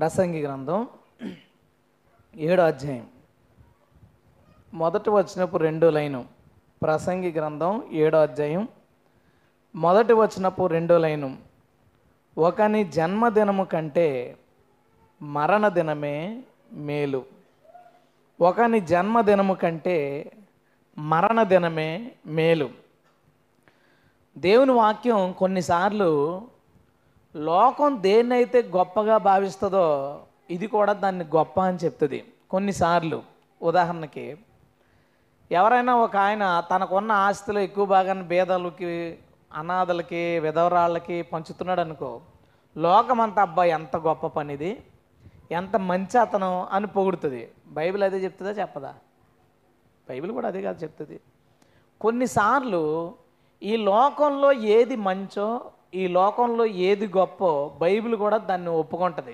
ప్రసంగి గ్రంథం 7వ అధ్యాయం మొదటి వచనపు 2 లైను. ప్రసంగి గ్రంథం 7వ అధ్యాయం మొదటి వచనపు 2 లైను. ఒకని జన్మదినము కంటే మరణదినమే మేలు. ఒకని జన్మదినము కంటే మరణదినమే మేలు. దేవుని వాక్యం కొన్నిసార్లు లోకం దేన్నైతే గొప్పగా భావిస్తుందో ఇది కూడా దాన్ని గొప్ప అని చెప్తుంది. కొన్నిసార్లు ఉదాహరణకి ఎవరైనా ఒక ఆయన తనకున్న ఆస్తిలో ఎక్కువ భాగాన్ని భేదాలకి, అనాథలకి, విధవరాళ్ళకి పంచుతున్నాడు అనుకో, లోకమంతా అబ్బాయి ఎంత గొప్ప పనిది, ఎంత మంచి అతను అని పొగుడుతుంది. బైబిల్ అదే చెప్తుందా చెప్పదా? బైబిల్ కూడా అదే కాదు చెప్తుంది. కొన్నిసార్లు ఈ లోకంలో ఏది మంచో, ఈ లోకంలో ఏది గొప్ప, బైబిల్ కూడా దాన్ని ఒప్పుకుంటుంది.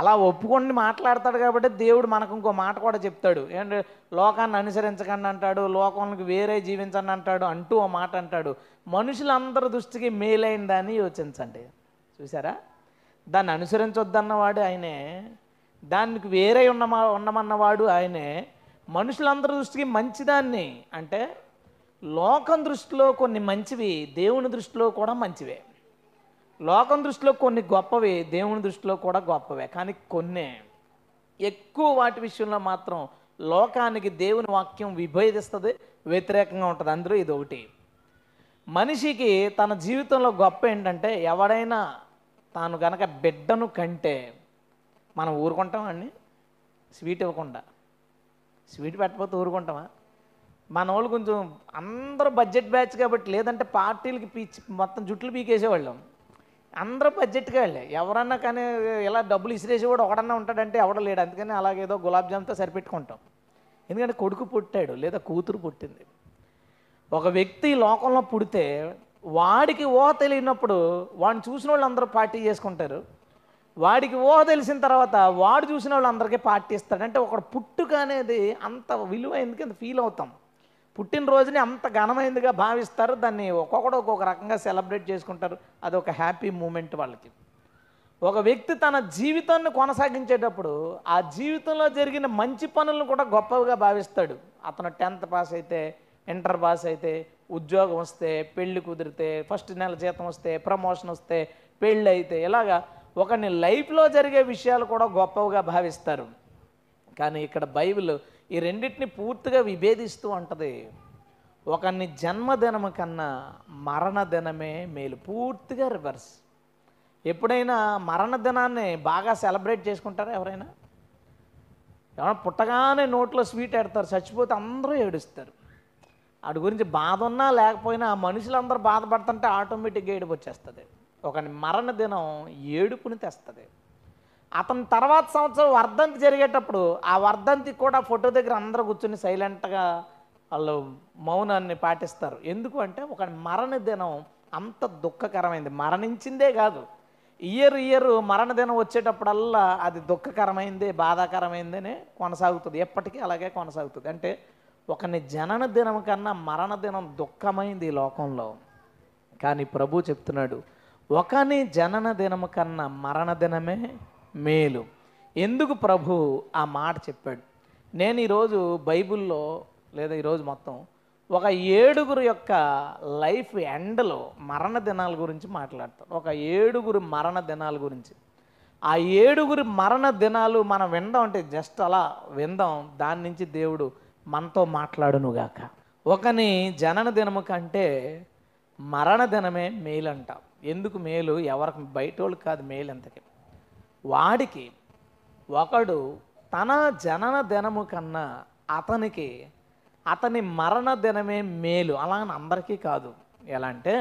అలా ఒప్పుకొని మాట్లాడతాడు కాబట్టి దేవుడు మనకు ఇంకో మాట కూడా చెప్తాడు. ఏంటంటే లోకాన్ని అనుసరించకండి అంటాడు, లోకానికి వేరే జీవించండి అంటాడు, అంటూ ఓ మాట అంటాడు. మనుషులందరి దృష్టికి మేలైందని యోచించండి. చూసారా, దాన్ని అనుసరించొద్దన్నవాడు ఆయనే, దానికి వేరే ఉండమన్నవాడు ఆయనే, మనుషులందరి దృష్టికి మంచిదాన్ని, అంటే లోకం దృష్టిలో కొన్ని మంచివి దేవుని దృష్టిలో కూడా మంచివే, లోకం దృష్టిలో కొన్ని గొప్పవి దేవుని దృష్టిలో కూడా గొప్పవే. కానీ కొన్నే ఎక్కువ వాటి విషయంలో మాత్రం లోకానికి దేవుని వాక్యం విభేదిస్తుంది, వ్యతిరేకంగా ఉంటుంది. అందరూ ఇది ఒకటి. మనిషికి తన జీవితంలో గొప్ప ఏంటంటే, ఎవడైనా తాను కనుక బిడ్డను కంటే మనం ఊరుకుంటామండి? స్వీట్ ఇవ్వకుండా, స్వీట్ పెట్టకపోతే ఊరుకుంటామా? మన వాళ్ళు కొంచెం అందరూ బడ్జెట్ బ్యాచ్ కాబట్టి, లేదంటే పార్టీలకి పీచి మొత్తం జుట్లు పీకేసేవాళ్ళం. అందరూ బడ్జెట్గా వెళ్ళే, ఎవరన్నా కానీ ఇలా డబ్బులు ఇసిరేసి కూడా ఒకడన్నా ఉంటాడంటే ఎవడ లేడు. అందుకని అలాగేదో గులాబ్ జామ్తో సరిపెట్టుకుంటాం, ఎందుకంటే కొడుకు పుట్టాడు లేదా కూతురు పుట్టింది. ఒక వ్యక్తి లోకంలో పుడితే వాడికి ఊహ తెలియనప్పుడు వాడిని చూసిన వాళ్ళు అందరూ పార్టీ చేసుకుంటారు, వాడికి ఊహ తెలిసిన తర్వాత వాడు చూసిన వాళ్ళు అందరికీ పార్టీ ఇస్తాడు. అంటే ఒకడు పుట్టుక అనేది అంత విలువైంది కింద ఫీల్ అవుతాం, పుట్టినరోజుని అంత ఘనమైందిగా భావిస్తారు, దాన్ని ఒక్కొక్కడు ఒక్కొక్క రకంగా సెలబ్రేట్ చేసుకుంటారు, అది ఒక హ్యాపీ మూమెంట్ వాళ్ళకి. ఒక వ్యక్తి తన జీవితాన్ని కొనసాగించేటప్పుడు ఆ జీవితంలో జరిగిన మంచి పనులను కూడా గొప్పగా భావిస్తాడు. అతను 10th పాస్ అయితే, ఇంటర్ పాస్ అయితే, ఉద్యోగం వస్తే, పెళ్ళి కుదిరితే, ఫస్ట్ నెల జీతం వస్తే, ప్రమోషన్ వస్తే, పెళ్ళి అయితే, ఇలాగా ఒకని లైఫ్లో జరిగే విషయాలు కూడా గొప్పగా భావిస్తారు. కానీ ఇక్కడ బైబిల్ ఈ రెండింటిని పూర్తిగా విభేదిస్తూ ఉంటుంది. ఒకని జన్మదినము కన్నా మరణదినమే మేలు, పూర్తిగా రివర్స్. ఎప్పుడైనా మరణదినాన్ని బాగా సెలబ్రేట్ చేసుకుంటారా ఎవరైనా? ఎవరైనా పుట్టగానే నోట్లో స్వీట్ ఎడతారు, చచ్చిపోతే అందరూ ఏడుస్తారు. వాడి గురించి బాధ ఉన్నా లేకపోయినా మనుషులందరూ బాధపడుతుంటే ఆటోమేటిక్గా ఏడుపు వచ్చేస్తుంది. ఒకని మరణదినం ఏడుపుని తెస్తుంది. అతని తర్వాత సంవత్సరం వర్ధంతి జరిగేటప్పుడు ఆ వర్ధంతి కూడా ఫోటో దగ్గర అందరూ కూర్చుని సైలెంట్గా వాళ్ళు మౌనాన్ని పాటిస్తారు. ఎందుకు అంటే ఒక మరణదినం అంత దుఃఖకరమైంది. మరణించిందే కాదు, ఇయర్ మరణదినం వచ్చేటప్పుడల్లా అది దుఃఖకరమైంది, బాధాకరమైందనే కొనసాగుతుంది, ఎప్పటికీ అలాగే కొనసాగుతుంది. అంటే ఒకని జనన దినం కన్నా మరణదినం దుఃఖమైంది ఈ లోకంలో. కానీ ప్రభు చెప్తున్నాడు, ఒకని జనన దినము కన్నా మరణదినమే మేలు. ఎందుకు ప్రభు ఆ మాట చెప్పాడు? నేను ఈరోజు బైబిల్లో, లేదా ఈరోజు మొత్తం ఒక 7 యొక్క లైఫ్ ఎండ్లో మరణ దినాల గురించి మాట్లాడతాను. ఒక 7 మరణ దినాల గురించి. ఆ 7 మరణ దినాలు మనం విందాం, అంటే జస్ట్ అలా విందాం, దాని నుంచి దేవుడు మనతో మాట్లాడునుగాక. ఒకని జనన దినము కంటే మరణ దినమే మేలు అంటాం. ఎందుకు మేలు? ఎవరికి? బయట వాళ్ళకి కాదు మేలు. ఎంతకీ వాడికి. ఒకడు తన జనన దినము కన్నా అతనికి అతని మరణ దినమే మేలు. అలా అందరికీ కాదు. ఎలా అంటే,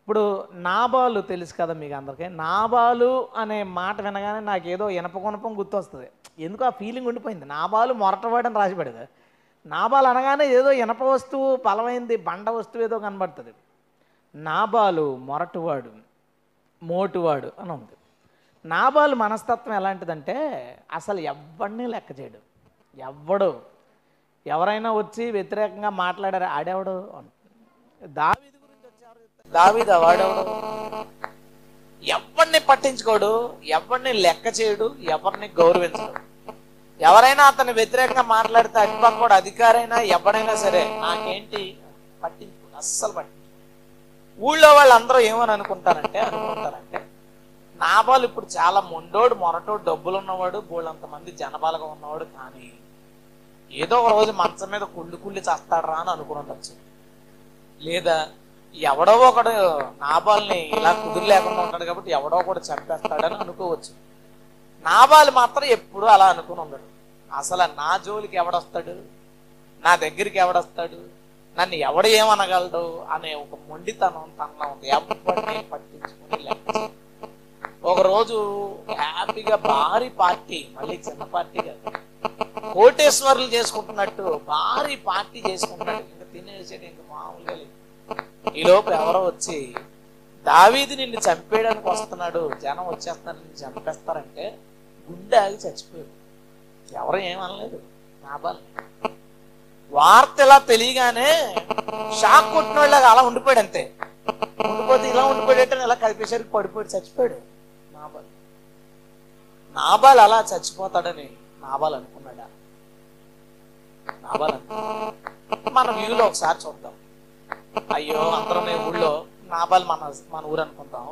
ఇప్పుడు నాబాలు తెలుసు కదా మీకు అందరికీ. నాబాలు అనే మాట వినగానే నాకేదో ఇనపకొనపం గుర్తొస్తుంది. ఎందుకు ఆ ఫీలింగ్ ఉండిపోయింది. నాబాలు మొరటవాడని రాసిపెడదు. నాబాలు అనగానే ఏదో ఇనప వస్తువు, బలమైంది బండ వస్తువు ఏదో కనబడుతుంది. నాబాలు మొరటువాడు, మోటువాడు అని ఉంది. నాబాలు మనస్తత్వం ఎలాంటిదంటే అసలు ఎవడిని లెక్క చేయడు. ఎవడు ఎవరైనా వచ్చి వ్యతిరేకంగా మాట్లాడారు, ఆడేవాడు దావీదు గురించి వచ్చారు, దావీదు వాడేవాడు, ఎవరిని పట్టించుకోడు, ఎవరిని లెక్క చేయడు, ఎవరిని గౌరవించడు. ఎవరైనా అతను వ్యతిరేకంగా మాట్లాడితే అటుపక్క అధికారైనా ఎవరైనా సరే నాకేంటి పట్టించుకోడు, అస్సలు పట్టించుకోడు. ఊళ్ళో వాళ్ళు అందరూ ఏమని అనుకుంటారంటే నాబాలు ఇప్పుడు చాలా మొండోడు, మొరటోడు, డబ్బులు ఉన్నవాడు, గోళ్ళంతమంది జనబాలుగా ఉన్నవాడు, కానీ ఏదో ఒక రోజు మంచం మీద కుళ్ళి చేస్తాడరా అని అనుకుని ఉండొచ్చు. లేదా ఎవడో ఒకడు నాబాల్ని ఇలా కుదురు లేకుండా ఉంటాడు కాబట్టి ఎవడో ఒకడు చంపేస్తాడని అనుకోవచ్చు. నాబాలు మాత్రం ఎప్పుడు అలా అనుకుని ఉండడు. అసలు నా జోలికి ఎవడొస్తాడు, నా దగ్గరికి ఎవడొస్తాడు, నన్ను ఎవడు ఏమనగలడు అనే ఒక మొండితనం తనలో ఉంది. ఎవరిని పట్టించుకుని లేకపోతే ఒకరోజు హ్యాపీగా భారీ పార్టీ, మళ్ళీ చిన్న పార్టీ కాదు, కోటేశ్వర్లు చేసుకుంటున్నట్టు భారీ పార్టీ చేసుకుంటున్నాడు. ఇంకా తినేసేది ఇంకా మామూలుగా లేదు. ఈలోపు ఎవరో వచ్చి దావీదు నిన్ను చంపేయడానికి వస్తున్నాడు, జనం వచ్చేస్తాను నిన్ను చంపేస్తారంటే గుండె ఆగి చచ్చిపోయాడు. ఎవరు ఏమనలేదు నాబాలు. వార్త ఇలా తెలియగానే షాక్ కొట్టిన వాళ్ళగా అలా ఉండిపోయాడు, అంతే ఉండిపోతే ఇలా ఉండిపోయాడని ఇలా కలిపేసరికి పడిపోయాడు, చచ్చిపోయాడు నాబాలు. నాబాలు అలా చచ్చిపోతాడని నాబాలు అనుకున్నాడా? నాబాలు అనుకున్నాడు. మన వ్యూలో ఒకసారి చూద్దాం. అయ్యో అందరం ఊళ్ళో నాబాలు మన ఊరు అనుకుంటాం,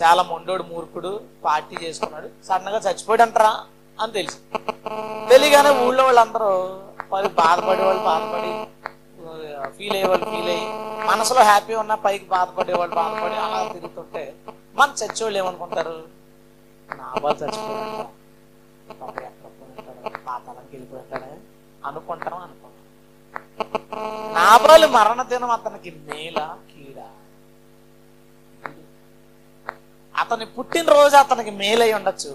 చాలా మొండోడు, మూర్ఖుడు, పార్టీ చేసుకున్నాడు, సడన్ గా చచ్చిపోయాడు అంటారా అని తెలుసు. తెలియగానే ఊళ్ళో వాళ్ళందరూ బాధపడేవాళ్ళు బాధపడి, ఫీల్ అయ్యేవాళ్ళు ఫీల్ అయ్యి, మనసులో హ్యాపీ ఉన్నా పైకి బాధపడేవాళ్ళు బాధపడి అలా తిరుగుతుంటే మన చచ్చేవాళ్ళు ఏమనుకుంటారు? నాబాలు చచ్చిపోయాడు, పాతాళంకి వెళ్ళిపోతాడా అనుకుంటాం అనుకుంటాం. నాబాలు మరణ దినం అతనికి మేల కీడ? అతని పుట్టినరోజు అతనికి మేలై ఉండొచ్చు,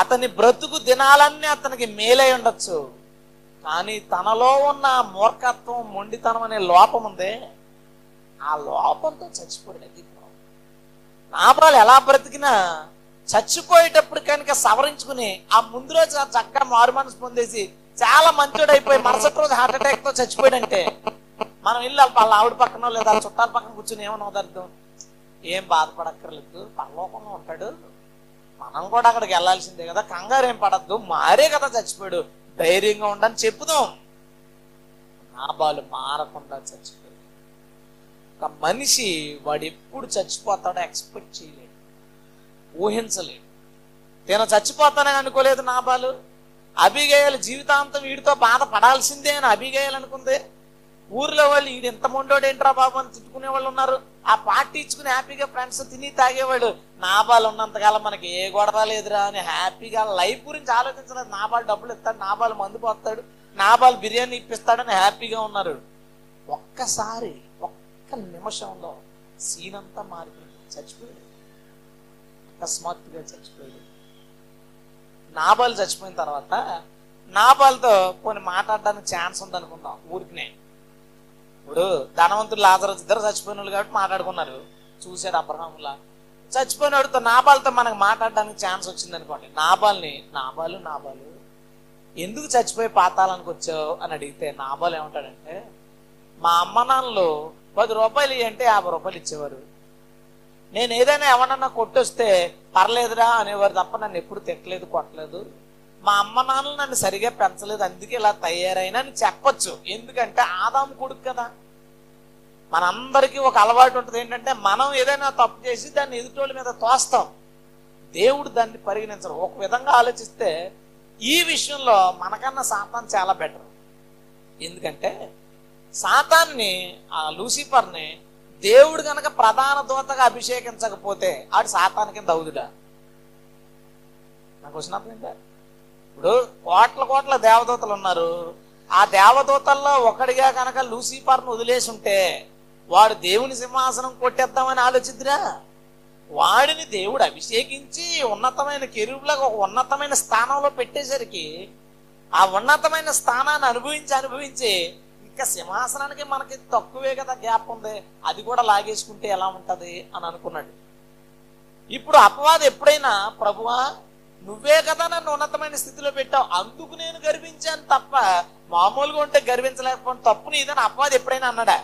అతని బ్రతుకు దినాలన్నీ అతనికి మేలై ఉండొచ్చు, కానీ తనలో ఉన్న మూర్ఖత్వం, మొండితనం అనే లోపం ఉందే, ఆ లోపంతో చచ్చిపోయినది. నాబాలు ఎలా బ్రతికినా చచ్చిపోయేటప్పుడు కనుక సవరించుకుని ఆ ముందు రోజు చక్కగా మారు మనసు పొందేసి చాలా మంచోడు అయిపోయి మరుసటి రోజు హార్ట్ అటాక్ తో చచ్చిపోయాడంటే మనం ఇల్లు వాళ్ళ ఆవిడ పక్కన లేదా చుట్టాల పక్కన కూర్చొని ఏమనవద్దు, ఏం బాధపడక్కర్లేదు, పరలోకంలో ఉంటాడు, మనం కూడా అక్కడికి వెళ్లాల్సిందే కదా, కంగారు ఏం పడద్దు, మారే కదా చచ్చిపోయాడు, ధైర్యంగా ఉండని చెప్పుదాం. నాబాలు మారకుండా చచ్చిపోయాడు. ఒక మనిషి వాడు ఎప్పుడు చచ్చిపోతాడో ఎక్స్పెక్ట్ చేయలేడు, ఊహించలేడు. నేను చచ్చిపోతానని అనుకోలేదు నాబాలు. అబిగయలు జీవితాంతం వీడితో బాధ పడాల్సిందే అని అబిగయలు అనుకుందే. ఊర్లో వాళ్ళు వీడు ఎంత మొండోడు ఏంట్రా బాబు అని తిట్టుకునే వాళ్ళు ఉన్నారు. ఆ పార్టీ ఇచ్చుకుని హ్యాపీగా ఫ్రెండ్స్ తిని తాగేవాడు. నాబాలు ఉన్నంతకాలం మనకి ఏ గొడవ లేదురా అని హ్యాపీగా లైఫ్ గురించి ఆలోచించలేదు. నాబాలు డబ్బులు ఇస్తాడు, నాబాలు మందు పోస్తాడు, నాబాలు బిర్యానీ ఇప్పిస్తాడని హ్యాపీగా ఉన్నారు. ఒక్కసారి ఒక్క నిమిషంలో సీన్ అంతా మారిపోయింది, చచ్చిపోయాడు, అకస్మాత్తుగా చచ్చిపోయాడు. నాబాలు చచ్చిపోయిన తర్వాత నాబాలుతో కొన్ని మాట్లాడడానికి ఛాన్స్ ఉందనుకుందాం. ఊరికినే ఇప్పుడు ధనవంతుడు లాజరు ఇద్దరు చచ్చిపోయిన వాళ్ళు కాబట్టి మాట్లాడుకున్నారు, చూశాడు అబ్రహాములా. చచ్చిపోయిన వాడితో నాబాలుతో మనకు మాట్లాడడానికి ఛాన్స్ వచ్చింది అనుకోండి. నాబాల్ని నాబాలు ఎందుకు చచ్చిపోయి పాతాళానికి వచ్చావు అని అడిగితే నాబాలు ఏమంటాడంటే, మా అమ్మ నాన్నలు 10 రూపాయలు ఇవ్వంటే 50 రూపాయలు ఇచ్చేవారు, నేను ఏదైనా ఎవరన్నా కొట్టొస్తే పర్లేదురా అనేవారు తప్ప నన్ను ఎప్పుడు తిట్టలేదు, కొట్టలేదు, మా అమ్మ నాన్నలు నన్ను సరిగా పెంచలేదు, అందుకే ఇలా తయారైనా అని చెప్పచ్చు. ఎందుకంటే ఆదాము కొడుకు కదా. మనందరికీ ఒక అలవాటు ఉంటుంది ఏంటంటే మనం ఏదైనా తప్పు చేసి దాన్ని ఎదుటోళ్ళ మీద తోస్తాం. దేవుడు దాన్ని పరిగణించరు. ఒక విధంగా ఆలోచిస్తే ఈ విషయంలో మనకన్నా సాతాను చాలా బెటర్. ఎందుకంటే సాతాన్ని, ఆ లూసిఫర్ని దేవుడు కనుక ప్రధాన దూతగా అభిషేకించకపోతే ఆడు సాతాను కింద అవుదుడా? నాకు వచ్చిన అర్థం. ఇప్పుడు కోట్ల కోట్ల దేవదూతలు ఉన్నారు, ఆ దేవదూతల్లో ఒకడిగా కనుక లూసిఫర్ను వదిలేసి ఉంటే వాడు దేవుని సింహాసనం కొట్టేద్దామని ఆలోచిద్దిరా? వాడిని దేవుడు అభిషేకించి ఉన్నతమైన కెరూబులకు ఒక ఉన్నతమైన స్థానంలో పెట్టేసరికి ఆ ఉన్నతమైన స్థానాన్ని అనుభవించి ఇంకా సింహాసనానికి మనకి తక్కువే కదా గ్యాప్ ఉంది, అది కూడా లాగేసుకుంటే ఎలా ఉంటుంది అని అనుకున్నాడు. ఇప్పుడు అపవాది ఎప్పుడైనా ప్రభువా నువ్వే కదా నన్ను ఉన్నతమైన స్థితిలో పెట్టావు, అందుకు నేను గర్వించాను తప్ప మామూలుగా ఉంటే గర్వించలేకపోతే తప్పు నీదని అపవాది ఎప్పుడైనా అన్నాడా?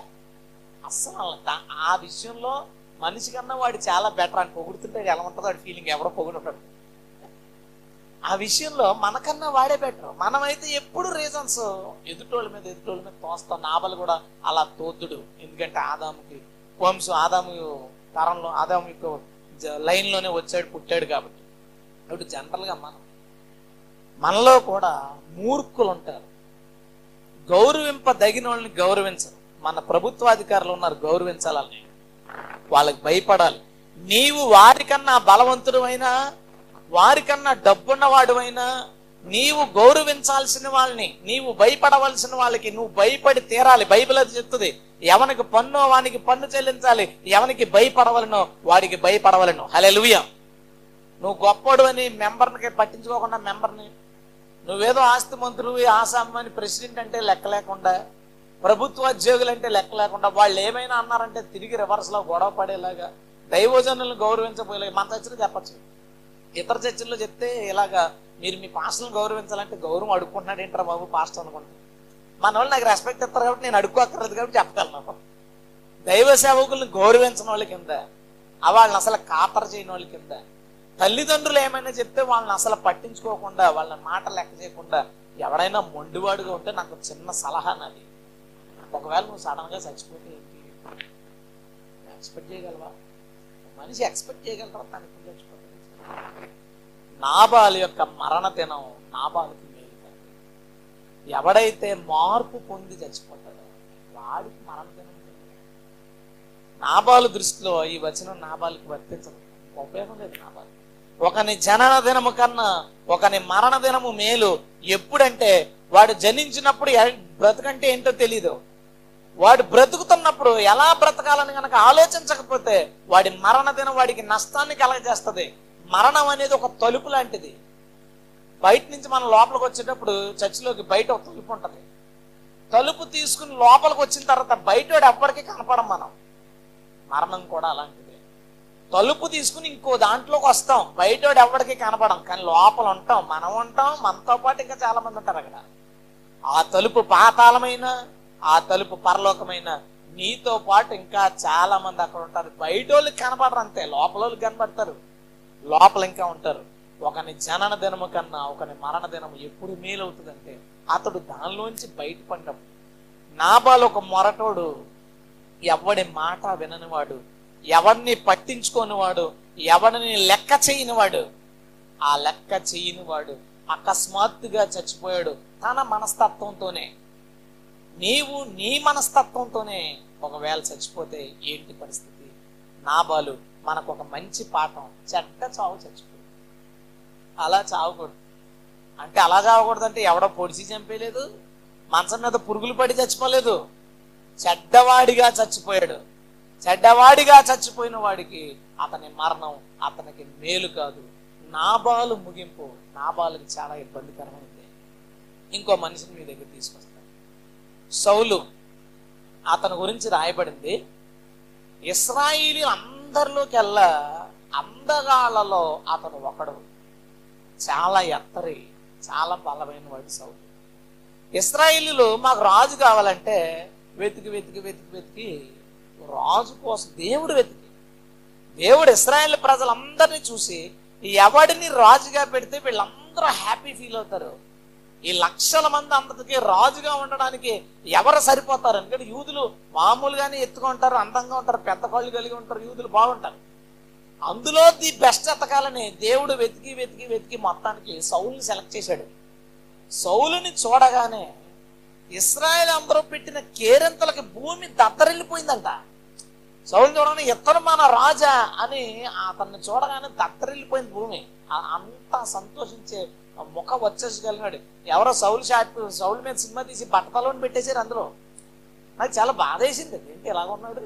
అస్సలు ఆ విషయంలో మనిషి కన్నా వాడు చాలా బెటర్ అని పొగుడుతుంటే ఎలా ఉంటుందో వాడి ఫీలింగ్, ఎవరో పొగుడుంటాడు. ఆ విషయంలో మనకన్నా వాడే బెటర్. మనమైతే ఎప్పుడు రీజన్స్ ఎదుటోళ్ళ మీద తోస్తాం. నాబాలు కూడా అలా తోద్దుడు, ఎందుకంటే ఆదాముకి వంశం, ఆదాము తరంలో, ఆదాము యొక్క లైన్లోనే వచ్చాడు, పుట్టాడు కాబట్టి. కాబట్టి జనరల్గా మనలో కూడా మూర్ఖులు ఉంటారు. గౌరవింపదగిన వాళ్ళని గౌరవించరు. మన ప్రభుత్వాధికారులు ఉన్నారు, గౌరవించాలని, వాళ్ళకి భయపడాలి. నీవు వారికన్నా బలవంతుడు అయినా, వారికన్నా డబ్బున్నవాడు అయినా, నీవు గౌరవించాల్సిన వాళ్ళని, నీవు భయపడవలసిన వాళ్ళకి నువ్వు భయపడి తీరాలి. బైబిల్ అది చెప్తుంది, ఎవనికి పన్ను వానికి పన్ను చెల్లించాలి, ఎవనికి భయపడవలనో వాడికి భయపడవలను. హల్లెలూయా. నువ్వు గొప్పడు అని మెంబర్ని పట్టించుకోకుండా, మెంబర్ని నువ్వేదో ఆస్తి మంత్రులు, ఆసామాని ప్రెసిడెంట్ అంటే లెక్క లేకుండా, ప్రభుత్వోద్యోగులు అంటే లెక్క లేకుండా, వాళ్ళు ఏమైనా అన్నారంటే తిరిగి రివర్స్లో గొడవ పడేలాగా, దైవజనులను గౌరవించబోయేలాగా మన చర్చలు చెప్పచ్చు. ఇతర చర్చల్లో చెప్తే ఇలాగా మీరు మీ పాస్టర్లను గౌరవించాలంటే గౌరవం అడుక్కుంటున్నాడు ఏంట్రా బాబు పాస్టర్ అనుకుంటున్నాను. మన వాళ్ళు నాకు రెస్పెక్ట్ ఇస్తారు కాబట్టి నేను అడుక్కోక్కర్లేదు కాబట్టి చెప్పగలను. దైవ సేవకులను గౌరవించిన వాళ్ళ కింద, వాళ్ళని అసలు కాపర్ చేయని వాళ్ళ కింద, తల్లిదండ్రులు ఏమైనా చెప్తే వాళ్ళని అసలు పట్టించుకోకుండా, వాళ్ళ మాట లెక్క చేయకుండా, ఎవడైనా మొండివాడుగా ఉంటే నాకు చిన్న సలహా నాది, ఒకవేళ నువ్వు సడన్గా చచ్చిపోతే ఏంటి ఎక్స్పెక్ట్ చేయగలవా? మనిషి ఎక్స్పెక్ట్ చేయగలరా తను ఎప్పుడు చచ్చిపోతుంది? నాబాలు యొక్క మరణ దినం నాబాలుకి మేలు కాదు. ఎవడైతే మార్పు పొంది చచ్చిపోతాడో వాడికి మరణ దినం. నాబాలు దృష్టిలో ఈ వచనం నాబాలుకి వర్తించదు, ఉపయోగం లేదు. నాబాలు ఒకని జనన దినము కన్నా ఒకని మరణ దినము మేలు. ఎప్పుడంటే వాడు జనించినప్పుడు బ్రతుకంటే ఏంటో తెలీదు, వాడు బ్రతుకుతున్నప్పుడు ఎలా బ్రతకాలని కనుక ఆలోచించకపోతే వాడి మరణ దినం వాడికి నష్టాన్ని కలగజేస్తుంది. మరణం అనేది ఒక తలుపు లాంటిది. బయట నుంచి మనం లోపలికి వచ్చేటప్పుడు చర్చిలోకి బయట ఒక తలుపు ఉంటుంది. తలుపు తీసుకుని లోపలికి వచ్చిన తర్వాత బయట ఎప్పటికీ కనపడం. మనం మరణం కూడా అలాంటిది. తలుపు తీసుకుని ఇంకో దాంట్లోకి వస్తాం, బయట ఎవరికి కనపడం, కానీ లోపల ఉంటాం. మనం ఉంటాం, మనతో పాటు ఇంకా చాలా మంది ఉంటారు అక్కడ. ఆ తలుపు పాతాళమైన, ఆ తలుపు పరలోకమైన, నీతో పాటు ఇంకా చాలా మంది అక్కడ ఉంటారు. బయట వాళ్ళకి కనపడరు అంతే, లోపల వాళ్ళకి కనపడతారు, లోపల ఇంకా ఉంటారు. ఒకని జనన దినము కన్నా ఒకని మరణ దినం ఎప్పుడు మేలు అవుతుందంటే అతడు దానిలోంచి బయటపడినప్పుడు. నాబాలు ఒక మొరటోడు, ఎవడి మాట విననివాడు, ఎవరిని పట్టించుకోనివాడు, ఎవరిని లెక్క చేయనివాడు. ఆ లెక్క చేయనివాడు అకస్మాత్తుగా చచ్చిపోయాడు తన మనస్తత్వంతోనే. నీవు నీ మనస్తత్వంతోనే ఒకవేళ చచ్చిపోతే ఏంటి పరిస్థితి? నాబాలు మనకు ఒక మంచి పాఠం. చెడ్డ చావు చచ్చిపోయి, అలా చావకూడదు. అంటే అలా చావకూడదు అంటే ఎవడో పొడిచి చంపేయలేదు, మంచం మీద పురుగులు పడి చచ్చిపోలేదు, చెడ్డవాడిగా చచ్చిపోయాడు. చెడ్డవాడిగా చచ్చిపోయిన వాడికి అతని మరణం అతనికి మేలు కాదు. నాబాలు ముగింపు నాబాలుకి చాలా ఇబ్బందికరమైంది. ఇంకో మనిషిని మీ దగ్గర తీసుకొస్తాను. సౌలు, అతని గురించి రాయబడింది, ఇశ్రాయేలు అందరిలోకెల్లా అందగాళ్లలో అతను ఒకడు. చాలా ఎత్తరి, చాలా బలమైన వాడు సౌలు. ఇశ్రాయేలులో మాకు రాజు కావాలంటే వెతికి రాజు కోసం దేవుడు వెతికి, దేవుడు ఇశ్రాయేలు ప్రజలందరినీ చూసి ఎవడిని రాజుగా పెడితే వీళ్ళందరూ హ్యాపీ ఫీల్ అవుతారు, ఈ లక్షల మంది అందరికీ రాజుగా ఉండడానికి ఎవరు సరిపోతారు? ఎందుకంటే యూదులు మామూలుగానే ఎత్తుకుంటారు, అందంగా ఉంటారు, పెద్ద కాళ్ళు కలిగి ఉంటారు, యూదులు బాగుంటారు. అందులో ది బెస్ట్ ఎతకాలని దేవుడు వెతికి మొత్తానికి సౌలుని సెలెక్ట్ చేశాడు. సౌలుని చూడగానే ఇశ్రాయేలు అందరూ పెట్టిన కేరింతలకి భూమి దత్తరిల్లిపోయిందంట. సౌలు చూడగానే ఇతను మన రాజా అని అతన్ని చూడగానే దత్తరిల్లిపోయింది భూమి. అంతా సంతోషించే ముఖం వచ్చేసగలిగినాడు. ఎవరో సౌలు మీద సినిమా తీసి బట్టతలోని పెట్టేశారు. అందులో నాకు చాలా బాధ వేసింది, ఏంటి ఎలాగ ఉన్నాడు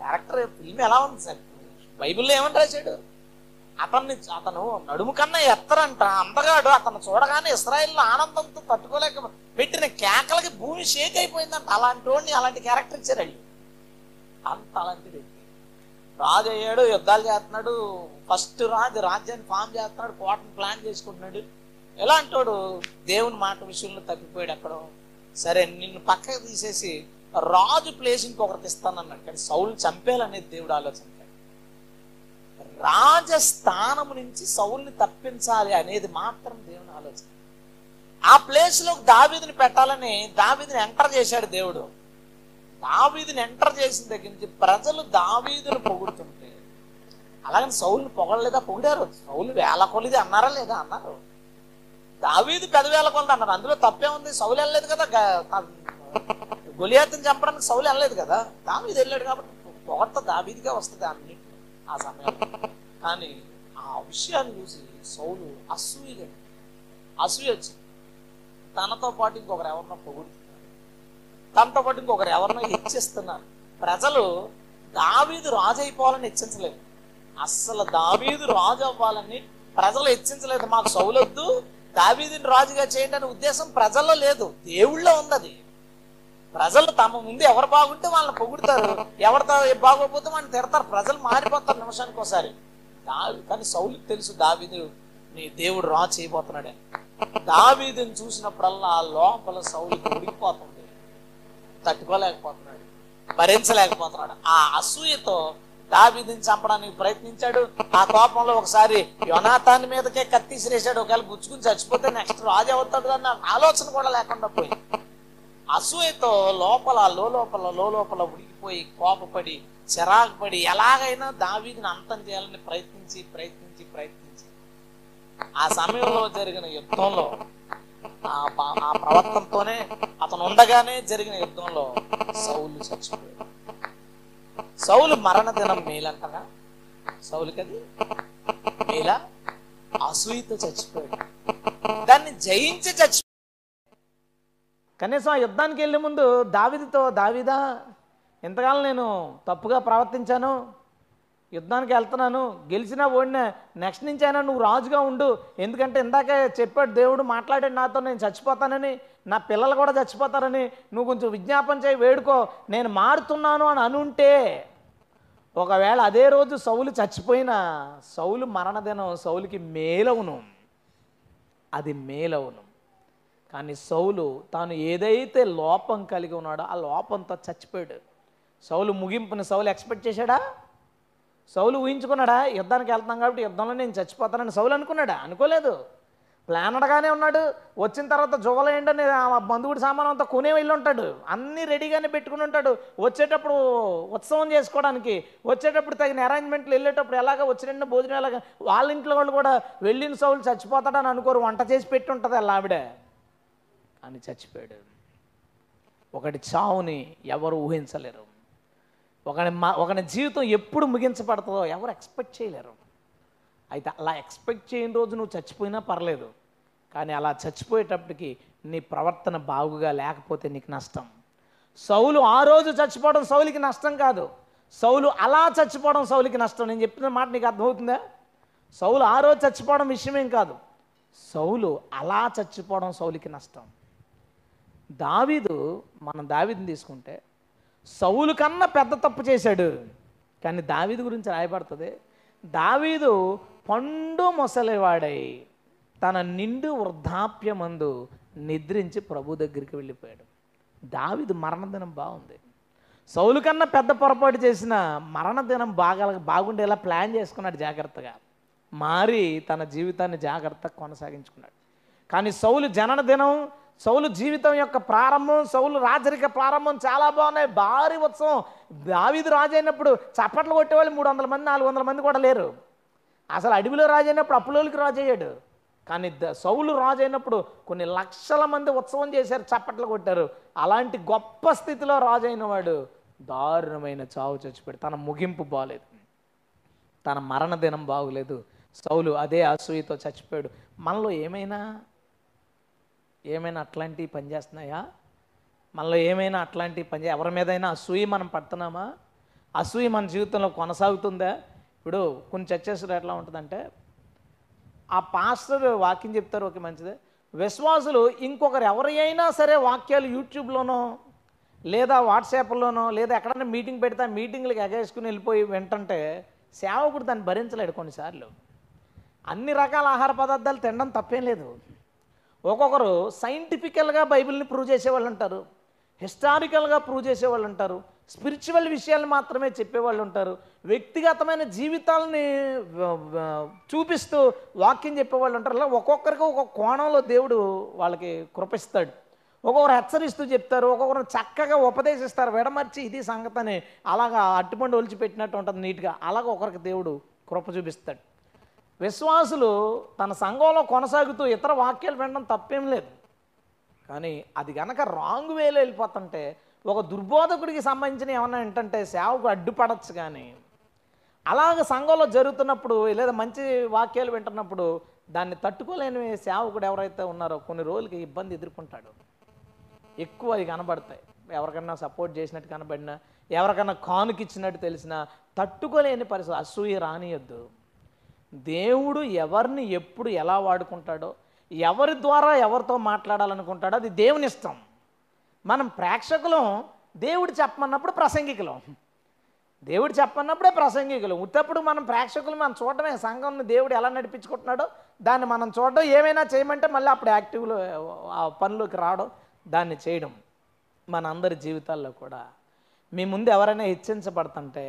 క్యారెక్టర్, ఫిల్మ్ ఎలా ఉంది సార్? బైబిల్లో ఏమని రాశాడు? అతను నడుము కన్నా ఎత్తరంట, అందగాడు. అతను చూడగానే ఇశ్రాయేల్లో ఆనందంతో తట్టుకోలేక పెట్టిన కేకలకి భూమి షేక్ అయిపోయిందంట. అలాంటి వాడిని, అలాంటి క్యారెక్టర్ ఇచ్చారు వాళ్ళు. అంత అలాంటి వ్యక్తి రాజు అయ్యాడు, యుద్ధాలు చేస్తున్నాడు, ఫస్ట్ రాజ్యాన్ని ఫామ్ చేస్తున్నాడు, కోటను ప్లాన్ చేసుకుంటున్నాడు. ఎలాంటి వాడు? దేవుని మాట విషయంలో తప్పిపోయాడు. అక్కడ సరే నిన్ను పక్కకు తీసేసి రాజు ప్లేస్ ఇంకొకరికి ఇస్తానన్నాడు. కానీ సౌలు చంపేయాలనేది దేవుడు ఆలోచించాడు. రాజస్థానం నుంచి సౌలుని తప్పించాలి అనేది మాత్రం దేవుని ఆలోచన. ఆ ప్లేస్లో దావీదుని పెట్టాలని దావీదుని ఎంటర్ చేశాడు దేవుడు. దావీదుని ఎంటర్ చేసిన దగ్గర నుంచి ప్రజలు దావీదును పొగుడుతుంటే, అలాగని సౌలుని పొగడలేదా? పొగిడారు. సౌలు వేల కొలిది అన్నారా లేదా? అన్నారు. దావీదు 10,000 కొలది అన్నారు. అందులో తప్పే ఉంది. సౌలు వెళ్ళలేదు కదా, గొలియాతుని చంపడానికి సౌలు వెళ్ళలేదు కదా. దావీదు వెళ్ళాడు కాబట్టి పొగడ్త దావీదుగా వస్తుంది అన్ని ఆ సమయంలో. కానీ ఆ విషయాన్ని చూసి సౌలు అసూయ వచ్చింది. తనతో పాటు ఇంకొకరు ఎవరినో పొగుడుతున్నారు, తనతో పాటు ఇంకొకరు ఎవరినో హెచ్చిస్తున్నారు. ప్రజలు దావీదు రాజు అయిపోవాలని హెచ్చించలేదు, అస్సలు దావీదు రాజు అవ్వాలని ప్రజలు హెచ్చించలేదు. మాకు సౌలొద్దు, దావీదుని రాజుగా చేయండి అనే ఉద్దేశం ప్రజల్లో లేదు, దేవుళ్ళో ఉంది అది. ప్రజలు తమ ముందు ఎవరు బాగుంటే వాళ్ళని పొగుడుతారు, ఎవరితో బాగోపోతే వాళ్ళని తిడతారు. ప్రజలు మారిపోతారు నిమిషానికి ఒకసారి. కానీ సౌలుకి తెలుసు దావీదుని దేవుడు రా చేయబోతున్నాడే. దావీదుని చూసినప్పుడల్లా ఆ లోపల సౌలుకి ఉడికిపోతుంది, తట్టుకోలేకపోతున్నాడు, భరించలేకపోతున్నాడు. ఆ అసూయతో దావీదుని చంపడానికి ప్రయత్నించాడు. ఆ కోపంలో ఒకసారి యోనాతాను మీదకే కత్తిసిరేశాడు. ఒకవేళ గుచ్చుకుని చచ్చిపోతే నెక్స్ట్ రాజు అవుతాడు అన్న ఆలోచన కూడా లేకుండా పోయింది. అసూయతో లోపల ఉడికిపోయి, కోపపడి, చిరాకుపడి, ఎలాగైనా దావీదుని అంతం చేయాలని ప్రయత్నించి ఆ సమయంలో జరిగిన యుద్ధంలో, ఆ ప్రవర్తనతోనే అతను ఉండగానే జరిగిన యుద్ధంలో సౌలు చచ్చిపోయాడు. సౌలు మరణదినం మేలంటనా? సౌలుకి అది మేలా? అసూయతో చచ్చిపోయాడు, దాన్ని జయించి చచ్చిపోయాడు. కనీసం ఆ యుద్ధానికి వెళ్ళే ముందు దావీదుతో, దావీదా, ఇంతకాలం నేను తప్పుగా ప్రవర్తించాను, యుద్ధానికి వెళ్తున్నాను, గెలిచినా ఓడినా నెక్స్ట్ నుంచి అయినా నువ్వు రాజుగా ఉండు, ఎందుకంటే ఇందాకే చెప్పాడు దేవుడు, మాట్లాడాడు నాతో, నేను చచ్చిపోతానని, నా పిల్లలు కూడా చచ్చిపోతారని, నువ్వు కొంచెం విజ్ఞాపన చేయి, వేడుకో, నేను మారుతున్నాను అని అనుంటే, ఒకవేళ అదే రోజు సౌలు చచ్చిపోయినా సౌలు మరణదినం సౌలుకి మేలవును, అది మేలవును. కానీ సౌలు తాను ఏదైతే లోపం కలిగి ఉన్నాడో ఆ లోపంతో చచ్చిపోయాడు. సౌలు ముగింపుని సౌలు ఎక్స్పెక్ట్ చేశాడా? సౌలు ఊహించుకున్నాడా? యుద్ధానికి వెళ్తాం కాబట్టి యుద్ధంలో నేను చచ్చిపోతానని సౌలు అనుకున్నాడా? అనుకోలేదు. ప్లానర్గానే ఉన్నాడు. వచ్చిన తర్వాత జువలయండి అని ఆ బంధువుడి సామానం అంతా కొనే వెళ్ళి ఉంటాడు, అన్నీ రెడీగానే పెట్టుకుని ఉంటాడు. వచ్చేటప్పుడు ఉత్సవం చేసుకోవడానికి, వచ్చేటప్పుడు తగిన అరేంజ్మెంట్లు, వెళ్ళేటప్పుడు ఎలాగ, వచ్చిన భోజనం ఎలాగా, వాళ్ళ ఇంట్లో వాళ్ళు కూడా వెళ్ళిన సౌలు చచ్చిపోతాడని అనుకోరు, వంట చేసి పెట్టి ఉంటుంది అలా ఆవిడ. అని చచ్చిపోయాడు. ఒకటి చావుని ఎవరు ఊహించలేరు, ఒకని జీవితం ఎప్పుడు ముగించబడుతుందో ఎవరు ఎక్స్పెక్ట్ చేయలేరు. అయితే అలా ఎక్స్పెక్ట్ చేయని రోజు నువ్వు చచ్చిపోయినా పర్లేదు, కానీ అలా చచ్చిపోయేటప్పటికి నీ ప్రవర్తన బాగుగా లేకపోతే నీకు నష్టం. సౌలు ఆ రోజు చచ్చిపోవడం సౌలుకి నష్టం కాదు, సౌలు అలా చచ్చిపోవడం సౌలుకి నష్టం. నేను చెప్పిన మాట నీకు అర్థమవుతుందా? సౌలు ఆ రోజు చచ్చిపోవడం విషయమేం కాదు, సౌలు అలా చచ్చిపోవడం సౌలుకి నష్టం. మనం దావీదుని తీసుకుంటే సౌలు కన్నా పెద్ద తప్పు చేశాడు. కానీ దావీదు గురించి రాయబడుతుంది, దావీదు పండు ముసలివాడై తన నిండు వృద్ధాప్యమందు నిద్రించి ప్రభు దగ్గరికి వెళ్ళిపోయాడు. దావీదు మరణదినం బాగుంది. సౌలు కన్నా పెద్ద పొరపాటు చేసిన మరణదినం బాగుండేలా ప్లాన్ చేసుకున్నాడు, జాగ్రత్తగా మారి తన జీవితాన్ని జాగ్రత్తగా కొనసాగించుకున్నాడు. కానీ సౌలు జనన దినం, సౌలు జీవితం యొక్క ప్రారంభం, సౌలు రాజరిక ప్రారంభం చాలా బాగున్నాయి. భారీ ఉత్సవం. దావీదు రాజు అయినప్పుడు చప్పట్లు కొట్టేవాళ్ళు 300 మంది, 400 మంది కూడా లేరు. అసలు అడవిలో రాజు అయినప్పుడు అప్పులోకి రాజు అయ్యాడు. కానీ సౌలు రాజు అయినప్పుడు కొన్ని లక్షల మంది ఉత్సవం చేశారు, చప్పట్లు కొట్టారు. అలాంటి గొప్ప స్థితిలో రాజు అయినవాడు దారుణమైన చావు చచ్చిపోయాడు. తన ముగింపు బాగలేదు, తన మరణ దినం బాగులేదు. సౌలు అదే అసూయతో చచ్చిపోయాడు. మనలో ఏమైనా అట్లాంటివి పనిచేస్తున్నాయా? మనలో ఏమైనా అట్లాంటివి పనిచే ఎవరి మీదైనా అసూయ మనం పడుతున్నామా? అసూయ మన జీవితంలో కొనసాగుతుందా? ఇప్పుడు కొన్ని చర్చస్లో ఎట్లా ఉంటుందంటే, ఆ పాస్టర్ వాక్యం చెప్తారు, ఓకే మంచిదే. విశ్వాసులు ఇంకొకరు ఎవరి అయినా సరే వాక్యాలు యూట్యూబ్లోనో లేదా వాట్సాప్లోనో లేదా ఎక్కడైనా మీటింగ్ పెడితే ఆ మీటింగ్లకు ఎగేసుకుని వెళ్ళిపోయి వెంటంటే సేవకుడు దాన్ని భరించలేడు. కొన్నిసార్లు అన్ని రకాల ఆహార పదార్థాలు తినడం తప్పేం లేదు. ఒక్కొక్కరు సైంటిఫికల్గా బైబిల్ని ప్రూవ్ చేసేవాళ్ళు ఉంటారు, హిస్టారికల్గా ప్రూవ్ చేసేవాళ్ళు ఉంటారు, స్పిరిచువల్ విషయాలు మాత్రమే చెప్పేవాళ్ళు ఉంటారు, వ్యక్తిగతమైన జీవితాలని చూపిస్తూ వాక్యం చెప్పేవాళ్ళు ఉంటారు. అలా ఒక్కొక్కరికి ఒక్కొక్క కోణంలో దేవుడు వాళ్ళకి కృపిస్తాడు. ఒక్కొక్కరు హెచ్చరిస్తూ చెప్తారు, ఒక్కొక్కరు చక్కగా ఉపదేశిస్తారు, విడమర్చి ఇది సంగతనే అలాగా అట్టుబండి ఒలిచిపెట్టినట్టు ఉంటుంది నీట్గా. అలాగ ఒకరికి దేవుడు కృప చూపిస్తాడు. విశ్వాసులు తన సంఘంలో కొనసాగుతూ ఇతర వాక్యాలు వినడం తప్పేం లేదు, కానీ అది కనుక రాంగ్ వేలో వెళ్ళిపోతుంటే ఒక దుర్బోధకుడికి సంబంధించిన ఏమన్నా ఏంటంటే సేవకు అడ్డుపడచ్చు. కానీ అలాగ సంఘంలో జరుగుతున్నప్పుడు లేదా మంచి వాక్యాలు వింటున్నప్పుడు దాన్ని తట్టుకోలేని సేవకుడు ఎవరైతే ఉన్నారో కొన్ని రోజులకి ఇబ్బంది ఎదుర్కొంటాడు. ఎక్కువ అవి కనబడతాయి. ఎవరికన్నా సపోర్ట్ చేసినట్టు కనబడినా, ఎవరికన్నా కానుక ఇచ్చినట్టు తెలిసినా తట్టుకోలేని పరిస్థితి. అసూయ రానియద్దు. దేవుడు ఎవరిని ఎప్పుడు ఎలా వాడుకుంటాడో, ఎవరి ద్వారా ఎవరితో మాట్లాడాలనుకుంటాడో అది దేవుని ఇష్టం. మనం ప్రేక్షకులం, దేవుడు చెప్పమన్నప్పుడు ప్రసంగికులం. దేవుడు చెప్పమన్నప్పుడే ప్రసంగికులం. ఉత్తప్పుడు మనం ప్రేక్షకులు, మనం చూడటమే. సంఘంను దేవుడు ఎలా నడిపించుకుంటున్నాడో దాన్ని మనం చూడడం, ఏమైనా చేయమంటే మళ్ళీ అప్పుడు యాక్టివ్లో ఆ పనిలోకి రావడం, దాన్ని చేయడం. మన అందరి జీవితాల్లో కూడా మీ ముందు ఎవరైనా హెచ్చించబడుతుంటే,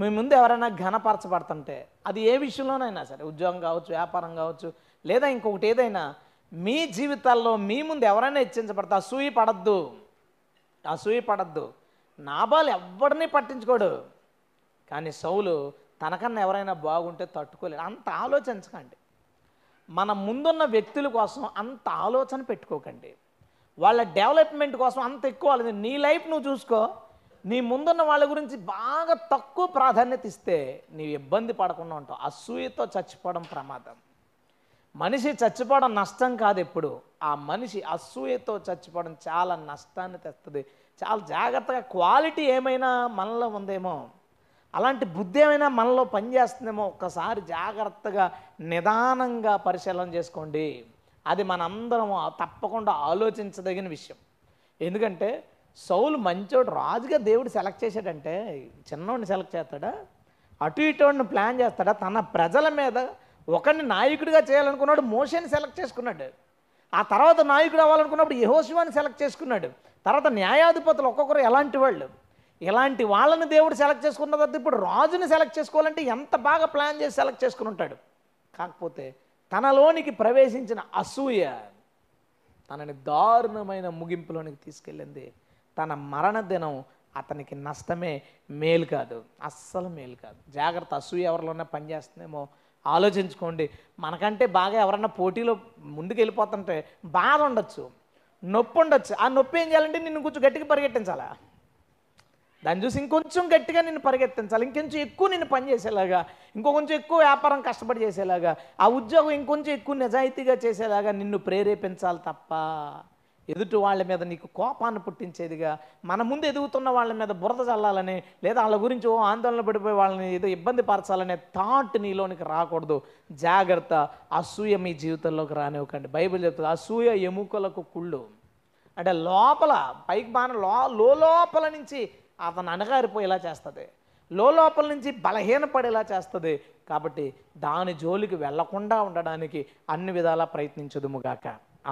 మీ ముందు ఎవరైనా ఘనపరచబడుతుంటే, అది ఏ విషయంలోనైనా సరే, ఉద్యోగం కావచ్చు, వ్యాపారం కావచ్చు, లేదా ఇంకొకటి ఏదైనా, మీ జీవితాల్లో మీ ముందు ఎవరైనా హెచ్చించబడతా అసూయ పడద్దు. నాబాలు ఎవరిని పట్టించుకోడు, కానీ సౌలు తనకన్నా ఎవరైనా బాగుంటే తట్టుకోలేడు. అంత ఆలోచించకండి. మన ముందున్న వ్యక్తుల కోసం అంత ఆలోచన పెట్టుకోకండి. వాళ్ళ డెవలప్మెంట్ కోసం అంత ఎక్కువ ఆలోచించు. నీ లైఫ్ నువ్వు చూసుకో. నీ ముందున్న వాళ్ళ గురించి బాగా తక్కువ ప్రాధాన్యత ఇస్తే నీవు ఇబ్బంది పడకుండా ఉంటావు. అసూయతో చచ్చిపోవడం ప్రమాదం. మనిషి చచ్చిపోవడం నష్టం కాదు ఎప్పుడు. ఆ మనిషి అసూయతో చచ్చిపోవడం చాలా నష్టాన్ని తెస్తుంది. చాలా జాగ్రత్తగా, క్వాలిటీ ఏమైనా మనలో ఉందేమో, అలాంటి బుద్ధి ఏమైనా మనలో పనిచేస్తుందేమో ఒక్కసారి జాగ్రత్తగా నిదానంగా పరిశీలన చేసుకోండి. అది మనందరం తప్పకుండా ఆలోచించదగిన విషయం. ఎందుకంటే సౌలు మంచోడు, రాజుగా దేవుడు సెలెక్ట్ చేశాడంటే చిన్నోడిని సెలెక్ట్ చేస్తాడా? అటు ఇటోడిని ప్లాన్ చేస్తాడా? తన ప్రజల మీద ఒకరిని నాయకుడిగా చేయాలనుకున్నాడు, మోషేని సెలెక్ట్ చేసుకున్నాడు. ఆ తర్వాత నాయకుడు అవ్వాలనుకున్నప్పుడు యెహోషువాని సెలెక్ట్ చేసుకున్నాడు. తర్వాత న్యాయాధిపతులు ఒక్కొక్కరు ఎలాంటి వాళ్ళు, ఎలాంటి వాళ్ళని దేవుడు సెలెక్ట్ చేసుకున్న తర్వాత ఇప్పుడు రాజుని సెలెక్ట్ చేసుకోవాలంటే ఎంత బాగా ప్లాన్ చేసి సెలెక్ట్ చేసుకుని ఉంటాడు. కాకపోతే తనలోనికి ప్రవేశించిన అసూయ తనని దారుణమైన ముగింపులోనికి తీసుకెళ్ళింది. తన మరణ దినం అతనికి నష్టమే, మేలు కాదు, అస్సలు మేలు కాదు. జాగ్రత్త. అసూయ ఎవరిలోనే పనిచేస్తుందేమో ఆలోచించుకోండి. మనకంటే బాగా ఎవరన్నా పోటీలో ముందుకు వెళ్ళిపోతుంటే బాధ ఉండొచ్చు, నొప్పి ఉండొచ్చు. ఆ నొప్పి ఏం చేయాలంటే నిన్ను కొంచెం గట్టిగా పరిగెట్టించాలా, దాన్ని చూసి ఇంకొంచెం గట్టిగా నిన్ను పరిగెత్తించాలి, ఇంకొంచెం ఎక్కువ నిన్ను పనిచేసేలాగా, ఇంకొంచెం ఎక్కువ వ్యాపారం కష్టపడి చేసేలాగా, ఆ ఉద్యోగం ఇంకొంచెం ఎక్కువ నిజాయితీగా చేసేలాగా నిన్ను ప్రేరేపించాలి తప్ప ఎదుటి వాళ్ళ మీద నీకు కోపాన్ని పుట్టించేదిగా, మన ముందు ఎదుగుతున్న వాళ్ళ మీద బురద చల్లాలని, లేదా వాళ్ళ గురించి ఓ ఆందోళన పడిపోయి వాళ్ళని ఏదో ఇబ్బంది పరచాలనే థాట్ నీలోనికి రాకూడదు. జాగ్రత్త. అసూయ మీ జీవితంలోకి రానివ్వకండి. బైబిల్ చెప్తుంది అసూయ ఎముకలకు కుళ్ళు. అంటే లోపల పైకి బాగా లోపల నుంచి అతను అణగారిపోయేలా చేస్తుంది, లోపల నుంచి బలహీనపడేలా చేస్తుంది. కాబట్టి దాని జోలికి వెళ్లకుండా ఉండడానికి అన్ని విధాలా ప్రయత్నించదుముగాక.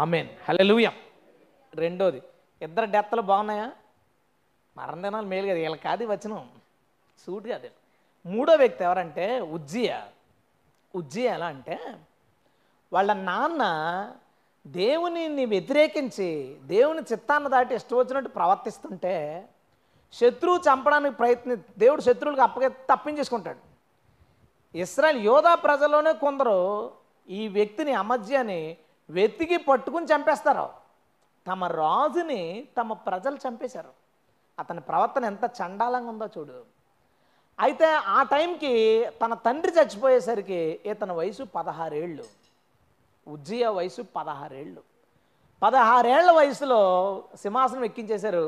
ఆమెన్. హల్లెలూయా. రెండోది, ఇద్దరు డెత్లు బాగున్నాయా? మరణదినాలు మేలు కదా, వీళ్ళ కాదు వచనం, సూట్ కాదు. మూడో వ్యక్తి ఎవరంటే ఉజ్జయ. ఎలా అంటే వాళ్ళ నాన్న దేవునిని వ్యతిరేకించి దేవుని చిత్తాన్ని దాటి ఇష్టం వచ్చినట్టు ప్రవర్తిస్తుంటే శత్రువు చంపడానికి దేవుడు శత్రువులకు తప్పించేసుకుంటాడు. ఇశ్రాయేలు యోధా ప్రజల్లోనే కొందరు ఈ వ్యక్తిని, అమజ్యాని వెతికి పట్టుకుని చంపేస్తారు. తమ రాజుని తమ ప్రజలు చంపేశారు. అతని ప్రవర్తన ఎంత చండాలంగా ఉందో చూడు. అయితే ఆ టైంకి తన తండ్రి చచ్చిపోయేసరికి ఇతని వయసు 16 ఏళ్ళు. ఉజ్జయ వయసు 16 ఏళ్ళు. 16 ఏళ్ల వయసులో సింహాసనం ఎక్కించేశారు.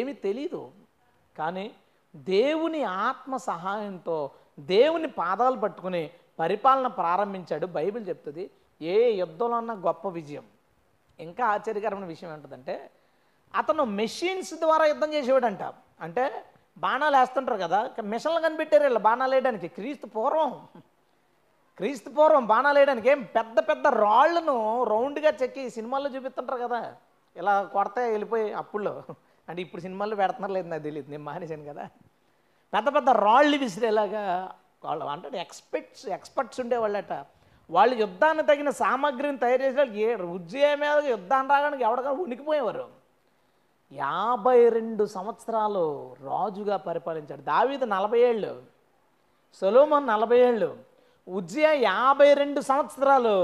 ఏమీ తెలీదు, కానీ దేవుని ఆత్మ సహాయంతో దేవుని పాదాలు పట్టుకుని పరిపాలన ప్రారంభించాడు. బైబిల్ చెప్తుంది ఏ యుద్ధంలో అన్న గొప్ప విజయం. ఇంకా ఆశ్చర్యకరమైన విషయం ఏంటంటే అతను మెషిన్స్ ద్వారా యుద్ధం చేసేవాడంట. అంటే బాణాలు వేస్తుంటారు కదా, మిషన్లు కనిపెట్టారు వీళ్ళు బాణాలు వేయడానికి. క్రీస్తు పూర్వం బాణాలు వేయడానికి ఏం పెద్ద పెద్ద రాళ్లను రౌండ్గా చెక్కి సినిమాల్లో చూపిస్తుంటారు కదా, ఇలా కొడతాయి వెళ్ళిపోయి. అప్పుల్లో అంటే ఇప్పుడు సినిమాల్లో పెడుతున్నారు లేదు నాకు తెలియదు, నేను మానేశాను కదా. పెద్ద పెద్ద రాళ్ళు విసిరేలాగా వాళ్ళు అంటే ఎక్స్పర్ట్స్ ఉండేవాళ్ళట. వాళ్ళు యుద్ధాన్ని తగిన సామాగ్రిని తయారు చేసేవాళ్ళు. ఏ ఉజ్జయ మీద యుద్ధాన్ని రాగానే ఎవరికైనా ఉనికిపోయేవారు. 52 సంవత్సరాలు రాజుగా పరిపాలించాడు. దావీదు 40 ఏళ్ళు, సొలొమోను 40 ఏళ్ళు, ఉజ్జయ 52 సంవత్సరాలు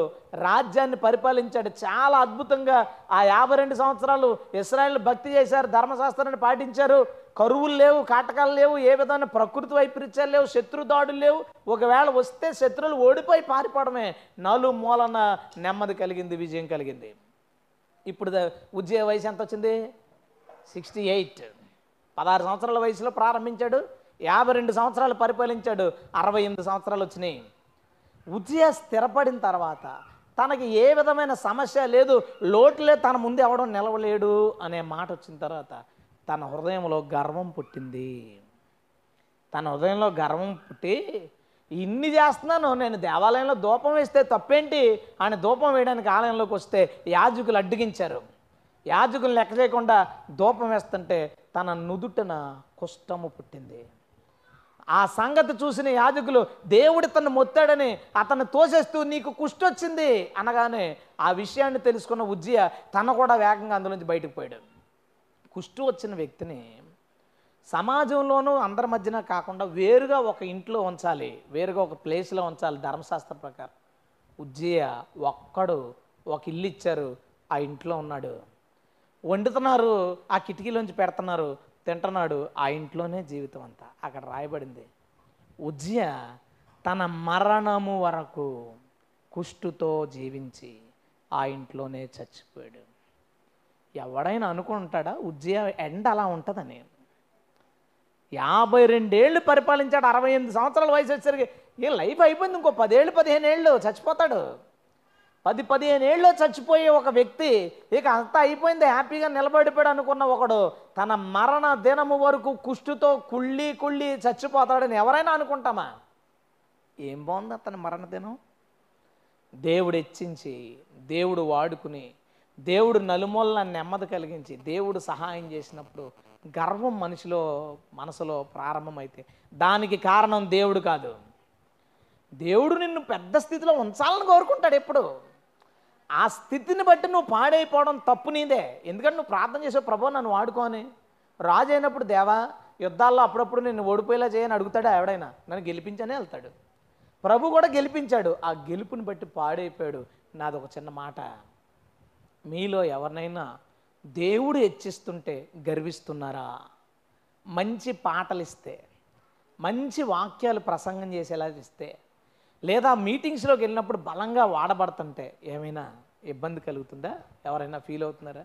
రాజ్యాన్ని పరిపాలించాడు. చాలా అద్భుతంగా ఆ 52 సంవత్సరాలు ఇశ్రాయేలు భక్తి చేశారు, ధర్మశాస్త్రాన్ని పాటించారు. కరువులు లేవు, కాటకాలు లేవు, ఏ విధమైన ప్రకృతి వైపరీత్యాలు లేవు, శత్రు దాడులు లేవు. ఒకవేళ వస్తే శత్రువులు ఓడిపోయి పారిపోవడమే. నలుమూలన నెమ్మది కలిగింది, విజయం కలిగింది. ఇప్పుడు ఉజ్జయ వయసు ఎంత వచ్చింది? 68. 16 సంవత్సరాల వయసులో ప్రారంభించాడు, 52 సంవత్సరాలు పరిపాలించాడు, 68 సంవత్సరాలు వచ్చినాయి. ఉజ్జయ స్థిరపడిన తర్వాత తనకి ఏ విధమైన సమస్య లేదు, లోటులే తన ముందు ఎవడం నిలవలేడు అనే మాట వచ్చిన తర్వాత తన హృదయంలో గర్వం పుట్టింది. తన హృదయంలో గర్వం పుట్టి ఇన్ని చేస్తున్నాను, నేను దేవాలయంలో ధూపం వేస్తే తప్పేంటి ఆయన ధూపం వేయడానికి ఆలయంలోకి వస్తే యాజకులు అడ్డగించారు. యాజకులు లెక్క చేయకుండా ధూపం వేస్తుంటే తన నుదుటన కుష్టము పుట్టింది. ఆ సంగతి చూసిన యాజకులు దేవుడు తను మొత్తాడని అతన్ని తోసేస్తూ నీకు కుష్టి వచ్చింది అనగానే ఆ విషయాన్ని తెలుసుకున్న ఉజ్జయ తన కూడా వేగంగా అందులోంచి బయటకు పోయాడు. కుష్టి వచ్చిన వ్యక్తిని సమాజంలోనూ అందరి మధ్యన కాకుండా వేరుగా ఒక ఇంట్లో ఉంచాలి, వేరుగా ఒక ప్లేస్లో ఉంచాలి ధర్మశాస్త్ర ప్రకారం. ఉజ్జయ ఒక్కడు ఒక ఇల్లు ఇచ్చారు, ఆ ఇంట్లో ఉన్నాడు. వండుతున్నారు, ఆ కిటికీలోంచి పెడుతున్నారు, తింటున్నాడు, ఆ ఇంట్లోనే జీవితం అంతా. అక్కడ రాయబడింది ఉజ్జయ తన మరణము వరకు కుష్టుతో జీవించి ఆ ఇంట్లోనే చచ్చిపోయాడు. ఎవడైనా అనుకుంటాడా ఉజ్జయ ఎండ అలా ఉంటుందని? 52 ఏళ్ళు పరిపాలించాడు, 68 సంవత్సరాల వయసు వచ్చేసరికి ఏ లైఫ్ అయిపోయింది, ఇంకో 10 ఏళ్ళు 15 ఏళ్ళు చచ్చిపోతాడు. 10-15 ఏళ్ళు చచ్చిపోయే ఒక వ్యక్తి ఇక అంతా అయిపోయింది హ్యాపీగా నిలబడిపోయాడు అనుకున్న ఒకడు తన మరణ దినము వరకు కుష్టుతో కుళ్ళి చచ్చిపోతాడని ఎవరైనా అనుకుంటామా? ఏం బాగుంది అతని మరణ దినం. దేవుడు హెచ్చించి, దేవుడు వాడుకుని, దేవుడు నలుమూలన నెమ్మది కలిగించి, దేవుడు సహాయం చేసినప్పుడు గర్వం మనసులో ప్రారంభమైతే దానికి కారణం దేవుడు కాదు. దేవుడు నిన్ను పెద్ద స్థితిలో ఉంచాలని కోరుకుంటాడు ఎప్పుడు. ఆ స్థితిని బట్టి నువ్వు పాడైపోవడం తప్పు నీదే. ఎందుకంటే నువ్వు ప్రార్థన చేసావు, ప్రభు నన్ను వాడుకోని. రాజు అయినప్పుడు దేవా యుద్ధాల్లో అప్పుడప్పుడు నేను ఓడిపోయేలా చేయని అడుగుతాడు ఎవడైనా, నన్ను గెలిపించనే వెళ్తాడు. ప్రభు కూడా గెలిపించాడు, ఆ గెలుపుని బట్టి పాడైపోయాడు. నాది ఒక చిన్న మాట, మీలో ఎవరినైనా దేవుడు హెచ్చిస్తుంటే గర్విస్తున్నారా? మంచి పాటలు ఇస్తే, మంచి వాక్యాలు ప్రసంగం చేసేలా ఇస్తే, లేదా మీటింగ్స్లోకి వెళ్ళినప్పుడు బలంగా వాడబడుతుంటే ఏమైనా ఇబ్బంది కలుగుతుందా? ఎవరైనా ఫీల్ అవుతున్నారా?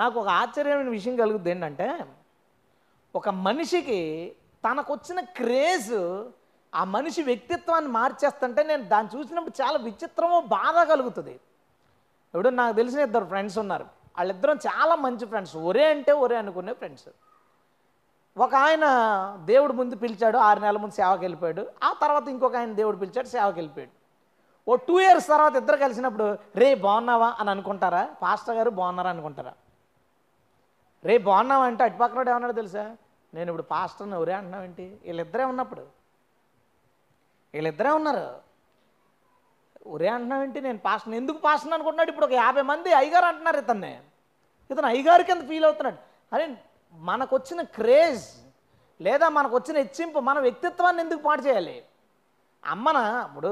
నాకు ఒక ఆశ్చర్యమైన విషయం కలుగుతుంది ఏంటంటే, ఒక మనిషికి తనకు వచ్చిన క్రేజ్ ఆ మనిషి వ్యక్తిత్వాన్ని మార్చేస్తుంటే నేను దాన్ని చూసినప్పుడు చాలా విచిత్రమో బాధ కలుగుతుంది. ఇప్పుడు నాకు తెలిసిన 2 ఫ్రెండ్స్ ఉన్నారు. వాళ్ళిద్దరం చాలా మంచి ఫ్రెండ్స్, ఒరే అంటే ఒరే అనుకునే ఫ్రెండ్స్. ఒక ఆయన దేవుడు ముందు పిలిచాడు, 6 నెలల ముందు సేవకి వెళ్ళిపోయాడు. ఆ తర్వాత ఇంకొక ఆయన దేవుడు పిలిచాడు, సేవకి వెళ్ళిపోయాడు. ఓ 2 ఇయర్స్ తర్వాత ఇద్దరు కలిసినప్పుడు రే బాగున్నావా అని అనుకుంటారా? పాస్టర్ గారు బాగున్నారా అనుకుంటారా? రే బాగున్నావా అంటే అటుపక్కనోడు ఏమన్నాడు తెలుసా, నేను ఇప్పుడు పాస్టర్ని ఒరే అంటున్నావు ఏంటి? వీళ్ళిద్దరే ఉన్నారు. ఒరే అంటున్నావు ఏంటి? నేను పాస్టర్ని. ఎందుకు పాస్టర్ని అనుకుంటున్నాడు? ఇప్పుడు ఒక 50 మంది అయ్యగారు అంటున్నారు ఇతను అయ్యగారి కింద ఫీల్ అవుతున్నాడు. అరే మనకు వచ్చిన క్రేజ్ లేదా మనకు వచ్చిన హెచ్చింపు మన వ్యక్తిత్వాన్ని ఎందుకు పాటు చేయాలి? ఇప్పుడు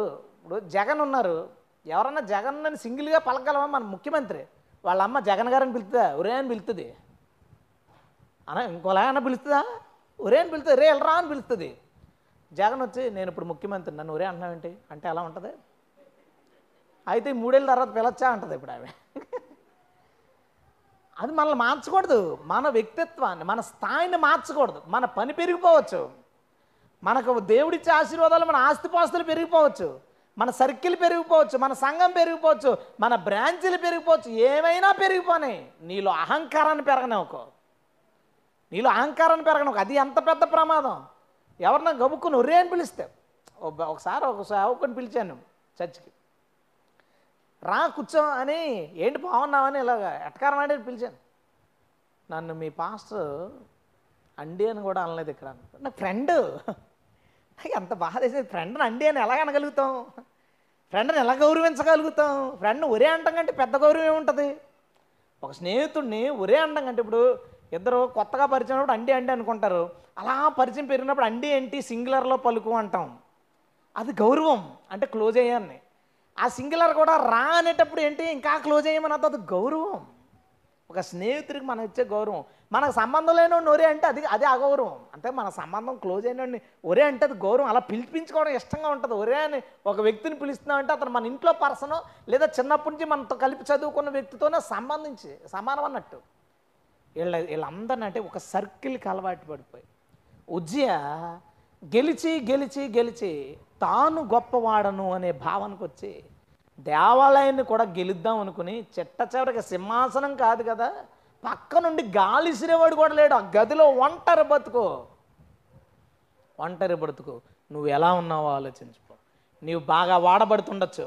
జగన్ ఉన్నారు. ఎవరన్నా జగన్ అని సింగిల్గా పలకగలవా? మన ముఖ్యమంత్రి వాళ్ళ అమ్మ జగన్ గారిని పిలుతుందా? ఒరే అని పిలుతుంది. అన్న ఇంకోలా అన్న పిలుస్తుందా? ఒరే అని పిలుతుంది. రే ఎల్రా అని పిలుస్తుంది. జగన్ వచ్చి నేను ఇప్పుడు ముఖ్యమంత్రి, నన్ను ఒరే అంటున్నావేంటి అంటే ఎలా ఉంటుంది? అయితే 3 ఏళ్ళ తర్వాత పిలవచ్చా అంటుంది ఇప్పుడు ఆమె. అది మనల్ని మార్చకూడదు. మన వ్యక్తిత్వాన్ని, మన స్థాయిని మార్చకూడదు. మన పని పెరిగిపోవచ్చు, మనకు దేవుడిచ్చే ఆశీర్వాదాలు, మన ఆస్తిపాస్తులు పెరిగిపోవచ్చు, మన సర్కిల్ పెరిగిపోవచ్చు, మన సంఘం పెరిగిపోవచ్చు, మన బ్రాంచీలు పెరిగిపోవచ్చు, ఏమైనా పెరిగిపోయి నీలో అహంకారాన్ని పెరగనివ్వకు. అది ఎంత పెద్ద ప్రమాదం. ఎవరినో గబుక్కుని ఒరే అని పిలిస్తే, ఒక సేవకుని పిలిచాను చర్చికి, రా కూర్చో అని, ఏంటి బాగున్నావని ఇలాగ ఎటకారం ఆడని పిలిచాను. నన్ను మీ పాస్టర్ అండి అని కూడా అనలేదు ఇక్కడ. నాకు ఫ్రెండ్, నాకు ఎంత బాధ వేసేది. ఫ్రెండ్ని అండి అని ఎలా అనగలుగుతాం? ఫ్రెండ్ని ఎలా గౌరవించగలుగుతాం? ఫ్రెండ్ని ఒరే అంటాం కంటే పెద్ద గౌరవం ఏముంటుంది? ఒక స్నేహితుడిని ఒరే అంటాం కంటే, ఇప్పుడు ఇద్దరు కొత్తగా పరిచయం అండి అండి అనుకుంటారు, అలా పరిచయం పెరిగినప్పుడు అండి ఏంటి సింగులర్లో పలుకు అంటాం, అది గౌరవం అంటే క్లోజ్ అయ్యాన్ని. ఆ సింగులర్ కూడా రా అనేటప్పుడు ఏంటి ఇంకా క్లోజ్ అయ్యామని అది గౌరవం. ఒక స్నేహితుడికి మనం ఇచ్చే గౌరవం. మనకు సంబంధం లేనివాడిని ఒరే అంటే అది అదే అగౌరవం. అంటే మన సంబంధం క్లోజ్ అయినోడిని ఒరే అంటే అది గౌరవం. అలా పిలిపించుకోవడం ఇష్టంగా ఉంటుంది. ఒరే అని ఒక వ్యక్తిని పిలుస్తున్నాం అంటే అతను మన ఇంట్లో పర్సనో లేదా చిన్నప్పటి నుంచి మనతో కలిపి చదువుకున్న వ్యక్తితోనే సంబంధించి సమానం అన్నట్టు. వీళ్ళందరినీ అంటే ఒక సర్కిల్కి అలవాటు పడిపోయి ఉజ్జయ గెలిచి గెలిచి గెలిచి తాను గొప్పవాడను అనే భావనకు వచ్చి దేవాలయాన్ని కూడా గెలుద్దాం అనుకుని చెట్ట చివరికి సింహాసనం కాదు కదా, పక్క నుండి గాలి సిరేవాడు కూడా లేడు. ఆ గదిలో ఒంటరి బతుకు, ఒంటరి బతుకు. నువ్వు ఎలా ఉన్నావో ఆలోచించుకో. నీవు బాగా వాడబడుతుండొచ్చు,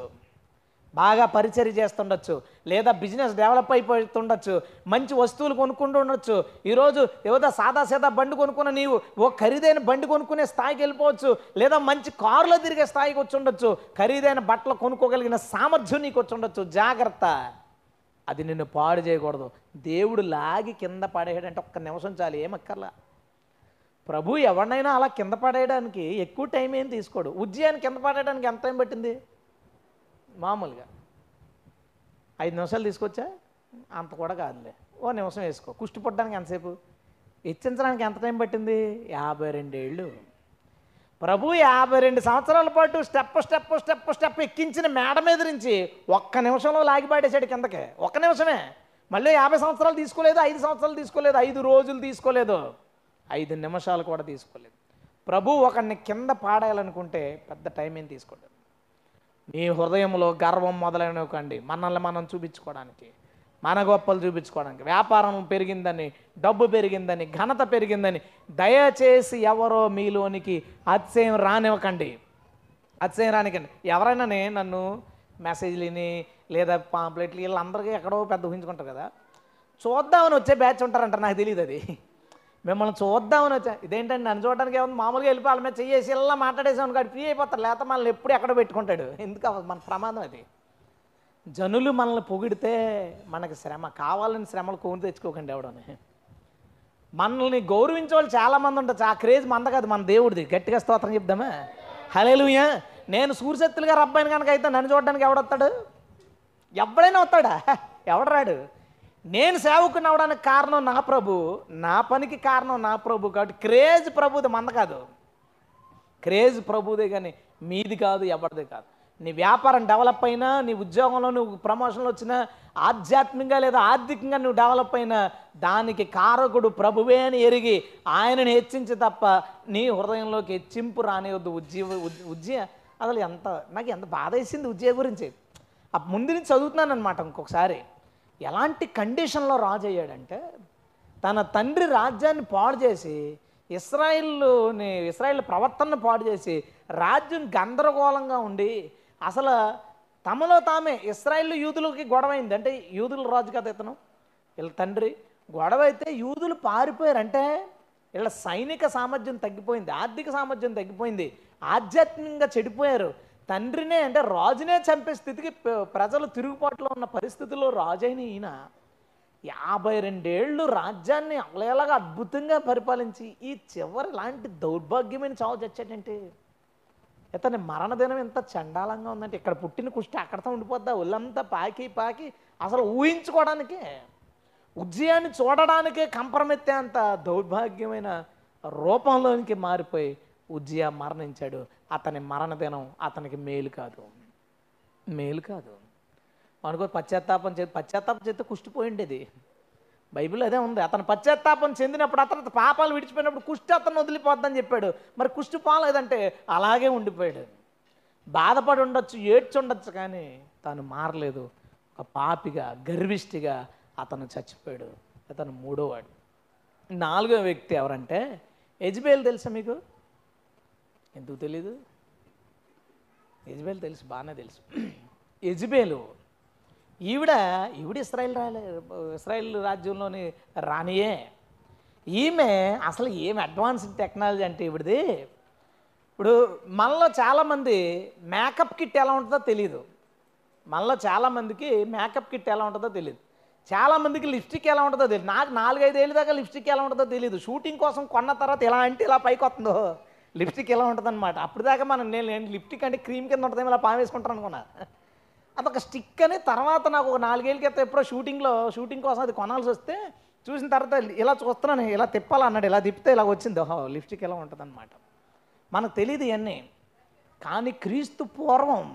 బాగా పరిచర్య చేస్తుండొచ్చు, లేదా బిజినెస్ డెవలప్ అయిపోతుండొచ్చు, మంచి వస్తువులు కొనుక్కుంటూ ఉండొచ్చు. ఈరోజు ఏదో సాదాసీదా బండి కొనుక్కున్న నీవు ఓ ఖరీదైన బండి కొనుక్కునే స్థాయికి వెళ్ళిపోవచ్చు, లేదా మంచి కారులో తిరిగే స్థాయికి వచ్చి ఉండొచ్చు, ఖరీదైన బట్టలు కొనుక్కోగలిగిన సామర్థ్యం నీకు వచ్చి ఉండొచ్చు. జాగ్రత్త, అది నిన్ను పాడు చేయకూడదు. దేవుడు లాగి కింద పడేయడంటే ఒక్క నిమిషం చాలు, ఏమక్కర్లా. ప్రభు ఎవరినైనా అలా కింద పడేయడానికి ఎక్కువ టైం ఏం తీసుకోడు. ఉజ్జయాన్ని కింద పడేయడానికి ఎంత టైం పట్టింది? మామూలుగా 5 నిమిషాలు తీసుకొచ్చా, అంత కూడా కాదులే, ఓ నిమిషం వేసుకో. కుష్టి పుట్టడానికి ఎంతసేపు? హెచ్చించడానికి ఎంత టైం పట్టింది? 52 ఏళ్ళు. ప్రభు 52 సంవత్సరాల పాటు స్టెప్ స్టెప్ స్టెప్ స్టెప్ ఎక్కించిన మేడ మీద నుంచి ఒక్క నిమిషంలో లాగిపాడేశాడు కిందకే. ఒక్క నిమిషమే. మళ్ళీ 50 సంవత్సరాలు తీసుకోలేదు, 5 సంవత్సరాలు తీసుకోలేదు, 5 రోజులు తీసుకోలేదు, 5 నిమిషాలు కూడా తీసుకోలేదు. ప్రభు ఒకరిని కింద పాడేయాలనుకుంటే పెద్ద టైం ఏం తీసుకోలేదు. నీ హృదయంలో గర్వం మొదలైనకండి, మనల్ని మనం చూపించుకోవడానికి, మన గొప్పలు చూపించుకోవడానికి, వ్యాపారం పెరిగిందని, డబ్బు పెరిగిందని, ఘనత పెరిగిందని దయచేసి ఎవరో మీలోనికి అతిశయం రానివ్వకండి. అతిశయం రానివ్వకండి. ఎవరైనానే నన్ను మెసేజ్లని లేదా పాంప్లెట్లు వీళ్ళందరికీ ఎక్కడో పెద్ద ఊహించుకుంటారు కదా, చూద్దామని వచ్చే బ్యాచ్ ఉంటారంట. నాకు తెలియదు అది. మిమ్మల్ని చూద్దామని వచ్చా. ఇదేంటంటే నన్ను చూడడానికి ఏమన్నా మామూలుగా వెళ్ళి వాళ్ళ మీద చేసి ఇలా మాట్లాడేసామని కాదు ఫ్రీ అయిపోతారు. లేకపోతే మనల్ని ఎప్పుడు ఎక్కడ పెట్టుకుంటాడు. ఎందుకు? మన ప్రమాదం అది. జనులు మనల్ని పొగిడితే మనకి శ్రమ, కావాలని శ్రమలు కొని తెచ్చుకోకండి ఎవడని. మనల్ని గౌరవించే వాళ్ళు చాలామంది ఉండొచ్చు. ఆ క్రేజ్ మంద కాదు, మన దేవుడిది. గట్టిగా స్తోత్రం చెప్దామా? హల్లెలూయా. నేను సూర్యశక్తులుగా రబ్బైన కనుక అయితే నన్ను చూడడానికి ఎవడొస్తాడు? ఎవడైనా వస్తాడా? ఎవడరాడు. నేను సేవకుని అవడానికి కారణం నా ప్రభు, నా పనికి కారణం నా ప్రభు. కాబట్టి క్రేజ్ ప్రభుది, మంద కాదు. క్రేజ్ ప్రభుదే కానీ మీది కాదు, ఎవరిది కాదు. నీ వ్యాపారం డెవలప్ అయినా, నీ ఉద్యోగంలో నువ్వు ప్రమోషన్లు వచ్చినా, ఆధ్యాత్మికంగా లేదా ఆర్థికంగా నువ్వు డెవలప్ అయినా దానికి కారకుడు ప్రభువే అని ఎరిగి ఆయనను హెచ్చించి తప్ప నీ హృదయంలోకి హెచ్చింపు రానివద్దు. ఉజ్జయ అసలు నాకు ఎంత బాధ వేసింది ఉజ్జయ గురించి. ముందు నుంచి చదువుతున్నాను అనమాట. ఇంకొకసారి ఎలాంటి కండిషన్లో రాజు అయ్యాడంటే, తన తండ్రి రాజ్యాన్ని పాడు చేసి, ఇస్రాయేల్ ప్రవర్తనను పాడు చేసి, రాజ్యం గందరగోళంగా ఉండి అసలు తమలో తామే ఇస్రాయేల్ యూదులకి గొడవ అయింది. అంటే యూదుల రాజు కదా ఇతను, వీళ్ళ తండ్రి. గొడవ అయితే యూదులు పారిపోయారంటే వీళ్ళ సైనిక సామర్థ్యం తగ్గిపోయింది, ఆర్థిక సామర్థ్యం తగ్గిపోయింది, ఆధ్యాత్మికంగా చెడిపోయారు. తండ్రినే అంటే రాజునే చంపే స్థితికి ప్రజలు తిరుగుబాటులో ఉన్న పరిస్థితుల్లో రాజైన ఈయన 52 ఏళ్ళు రాజ్యాన్ని అలయలాగా అద్భుతంగా పరిపాలించి ఈ చివరి లాంటి దౌర్భాగ్యమైన చావు చచ్చాడంటే ఇతని మరణదినం ఎంత చండాలంగా ఉందంటే, ఇక్కడ పుట్టిన కుష్టి అక్కడతో ఉండిపోద్దా, ఒళ్ళంతా పాకి పాకి అసలు ఊహించుకోవడానికే, ఉజ్జయాన్ని చూడడానికే కంపరమెత్తే అంత దౌర్భాగ్యమైన రూపంలోనికి మారిపోయి ఉజ్జయ మరణించాడు. అతని మరణదినం అతనికి మేలు కాదు, మేలు కాదు. మనకు పశ్చాత్తాపం చేస్తే కుష్టిపోయి ఉండేది. బైబిల్ అదే ఉంది. అతను పశ్చాత్తాపం చెందినప్పుడు, అతను పాపాలు విడిచిపోయినప్పుడు కుష్టి అతను వదిలిపోద్దని చెప్పాడు. మరి కుష్టి పోలేదంటే అలాగే ఉండిపోయాడు. బాధపడి ఉండొచ్చు, ఏడ్చి ఉండొచ్చు, కానీ తాను మారలేదు. ఒక పాపిగా, గర్విష్టిగా అతను చచ్చిపోయాడు. అతను మూడోవాడు. 4వ వ్యక్తి ఎవరంటే యెజెబెల్. తెలుసా మీకు? ఎందుకు తెలీదు? యెజెబెల్ తెలుసు, బాగానే తెలుసు. యెజెబెల్ ఈవిడ ఇస్రాయల్ రాజ్యంలోని రానియే. ఈమె అసలు ఏమి అడ్వాన్స్డ్ టెక్నాలజీ అంటే ఈవిడది. ఇప్పుడు మనలో చాలామంది మేకప్ కిట్ ఎలా ఉంటుందో తెలియదు, చాలామందికి లిప్స్టిక్ ఎలా ఉంటుందో తెలియదు. నాకు 4-5 ఏళ్ళ దాకా లిప్స్టిక్ ఎలా ఉంటుందో తెలియదు. షూటింగ్ కోసం కొన్న తర్వాత ఎలా అంటే ఇలా పైకి వస్తుందో లిప్స్టిక్ ఎలా ఉంటుంది అనమాట. అప్పుడు దాకా నేను లిప్స్టిక్ అంటే క్రీమ్ కింద ఉంటుందేమో ఇలా పామేసుకుంటాను అనుకున్నా. అదొక స్టిక్ అని తర్వాత నాకు ఒక 4 ఏళ్ళ క్రితం ఎప్పుడో షూటింగ్ కోసం అది కొనాల్సి వస్తే చూసిన తర్వాత ఇలా చూస్తున్నాను, ఇలా తిప్పాలన్నాడు, ఇలా తిప్పితే ఇలా వచ్చింది, ఓహో లిప్స్టిక్ ఎలా ఉంటుంది అనమాట. మనకు తెలియదు ఇవన్నీ. కానీ క్రీస్తు పూర్వం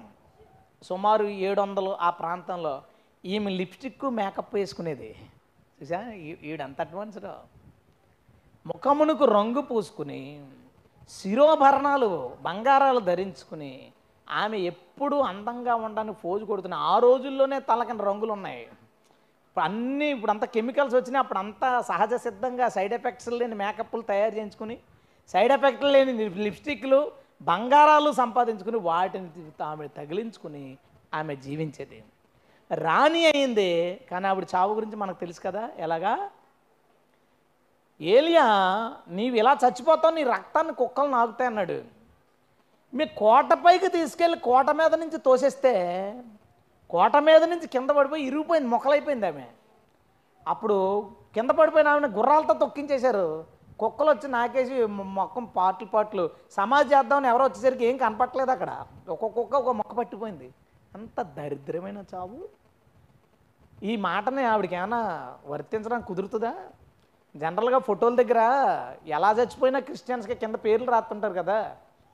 సుమారు 700 ఆ ప్రాంతంలో ఈమె లిప్స్టిక్ మేకప్ వేసుకునేది. చూసా ఈడంత అడ్వాన్స్డ్. ముఖమునకు రంగు పూసుకుని శిరోభరణాలు బంగారాలు ధరించుకుని ఆమె ఎప్పుడూ అందంగా ఉండడానికి ఫోజు కొడుతున్నా. ఆ రోజుల్లోనే తలకని రంగులు ఉన్నాయి. ఇప్పుడు అంత కెమికల్స్ వచ్చినాయి. అప్పుడు అంతా సహజ సిద్ధంగా సైడ్ ఎఫెక్ట్స్ లేని మేకప్లు తయారు చేయించుకుని, సైడ్ ఎఫెక్ట్లు లేని లిప్స్టిక్లు, బంగారాలు సంపాదించుకుని వాటిని ఆమె తగిలించుకుని ఆమె జీవించేది. రాణి అయింది. కానీ ఆవిడ చావు గురించి మనకు తెలుసు కదా. ఎలాగా? ఏలియా, నీవు ఇలా చచ్చిపోతావు, నీ రక్తాన్ని కుక్కలు నాకుతాయి అన్నాడు. మీ కోటపైకి తీసుకెళ్ళి కోట మీద నుంచి తోసేస్తే కోట మీద నుంచి కింద పడిపోయి ఇరిగిపోయింది, మొక్కలైపోయింది ఆమె. అప్పుడు కింద పడిపోయిన ఆమెను గుర్రాలతో తొక్కించేశారు. కుక్కలు వచ్చి నాకేసి మొక్క పాటలు సమాజ్ చేద్దామని ఎవరో వచ్చేసరికి ఏం కనపట్టలేదు. అక్కడ ఒక్కొక్క కుక్క ఒక మొక్క పట్టిపోయింది. అంత దరిద్రమైన చావు. ఈ మాటని ఆవిడకి ఏమైనా వర్తించడానికి కుదురుతుందా? జనరల్గా ఫోటోల దగ్గర ఎలా చచ్చిపోయినా క్రిస్టియన్స్కి కింద పేర్లు రాస్తుంటారు కదా.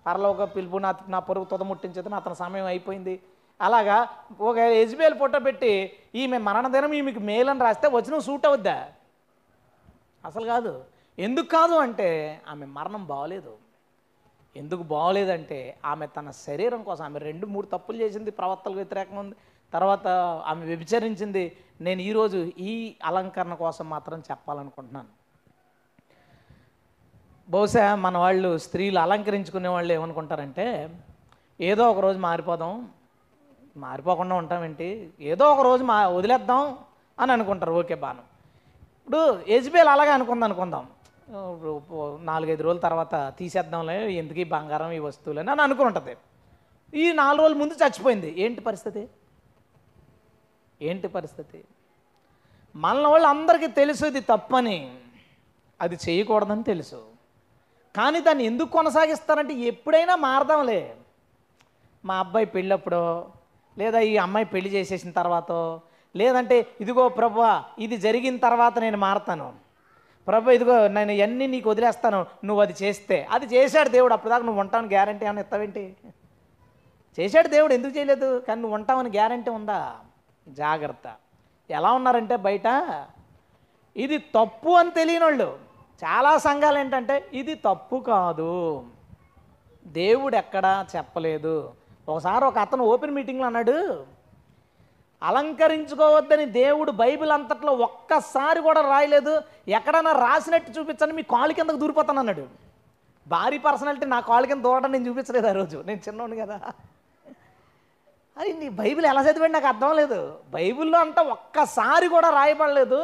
పరలోక పిలుపు, నా పొరుగు తొదముట్టించేది, అతని సమయం అయిపోయింది. అలాగా ఒక యెజెబెల్ ఫోటో పెట్టి ఈమె మరణదినం ఈమెకు మేలని రాస్తే వచనం సూట్ అవుద్దా? అసలు కాదు. ఎందుకు కాదు అంటే ఆమె మరణం బాగలేదు. ఎందుకు బాగలేదంటే ఆమె తన శరీరం కోసం ఆమె 2-3 తప్పులు చేసింది. ప్రవర్తనకు వ్యతిరేకంగా ఉంది. తర్వాత ఆమె వ్యభిచరించింది. నేను ఈరోజు ఈ అలంకరణ కోసం మాత్రం చెప్పాలనుకుంటున్నాను. బహుశా మన వాళ్ళు స్త్రీలు అలంకరించుకునే వాళ్ళు ఏమనుకుంటారంటే, ఏదో ఒక రోజు మారిపోకుండా ఉంటామేంటి, ఏదో ఒక రోజు వదిలేద్దాం అని అనుకుంటారు. ఓకే బాను. ఇప్పుడు యెజెబెల్ అలాగే అనుకుందాం. 4-5 రోజుల తర్వాత తీసేద్దాంలే, ఎందుకు ఈ బంగారం ఈ వస్తువులు అని అనుకుంటుంది. ఈ 4 రోజుల ముందు చచ్చిపోయింది. ఏంటి పరిస్థితి? మన వాళ్ళు అందరికీ తెలుసు ఇది తప్పని, అది చేయకూడదని తెలుసు. కానీ దాన్ని ఎందుకు కొనసాగిస్తారంటే, ఎప్పుడైనా మారదాంలే, మా అబ్బాయి పెళ్ళప్పుడో, లేదా ఈ అమ్మాయి పెళ్లి చేసేసిన తర్వాత, లేదంటే ఇదిగో ప్రభువా ఇది జరిగిన తర్వాత నేను మారతాను, ప్రభువా ఇదిగో నేను ఇవన్నీ నీకు వదిలేస్తాను నువ్వు అది చేస్తే. అది చేశాడు దేవుడు. అప్పుడు దాకా నువ్వు ఉంటావని గ్యారంటీ అని ఇస్తావేంటి? చేశాడు దేవుడు, ఎందుకు చేయలేదు? కానీ నువ్వు ఉంటావని గ్యారంటీ ఉందా? జాగ్రత్త. ఎలా ఉన్నారంటే బయట ఇది తప్పు అని తెలియని వాళ్ళు. చాలా సంఘాలు ఏంటంటే ఇది తప్పు కాదు, దేవుడు ఎక్కడా చెప్పలేదు. ఒకసారి ఒక అతను ఓపెన్ మీటింగ్లో అన్నాడు, అలంకరించుకోవద్దని దేవుడు బైబిల్ అంతట్లో ఒక్కసారి కూడా రాయలేదు, ఎక్కడన్నా రాసినట్టు చూపించండి మీ కాలు కిందకు దూరిపోతాను అన్నాడు. భారీ పర్సనాలిటీ. నా కాలు కింద దూరడం నేను చూపించలేదు ఆ రోజు, నేను చిన్నోడు కదా. అది నీ బైబిల్ ఎలా చదివాడు నాకు అర్థం లేదు. బైబిల్లో అంట ఒక్కసారి కూడా రాయబడలేదు,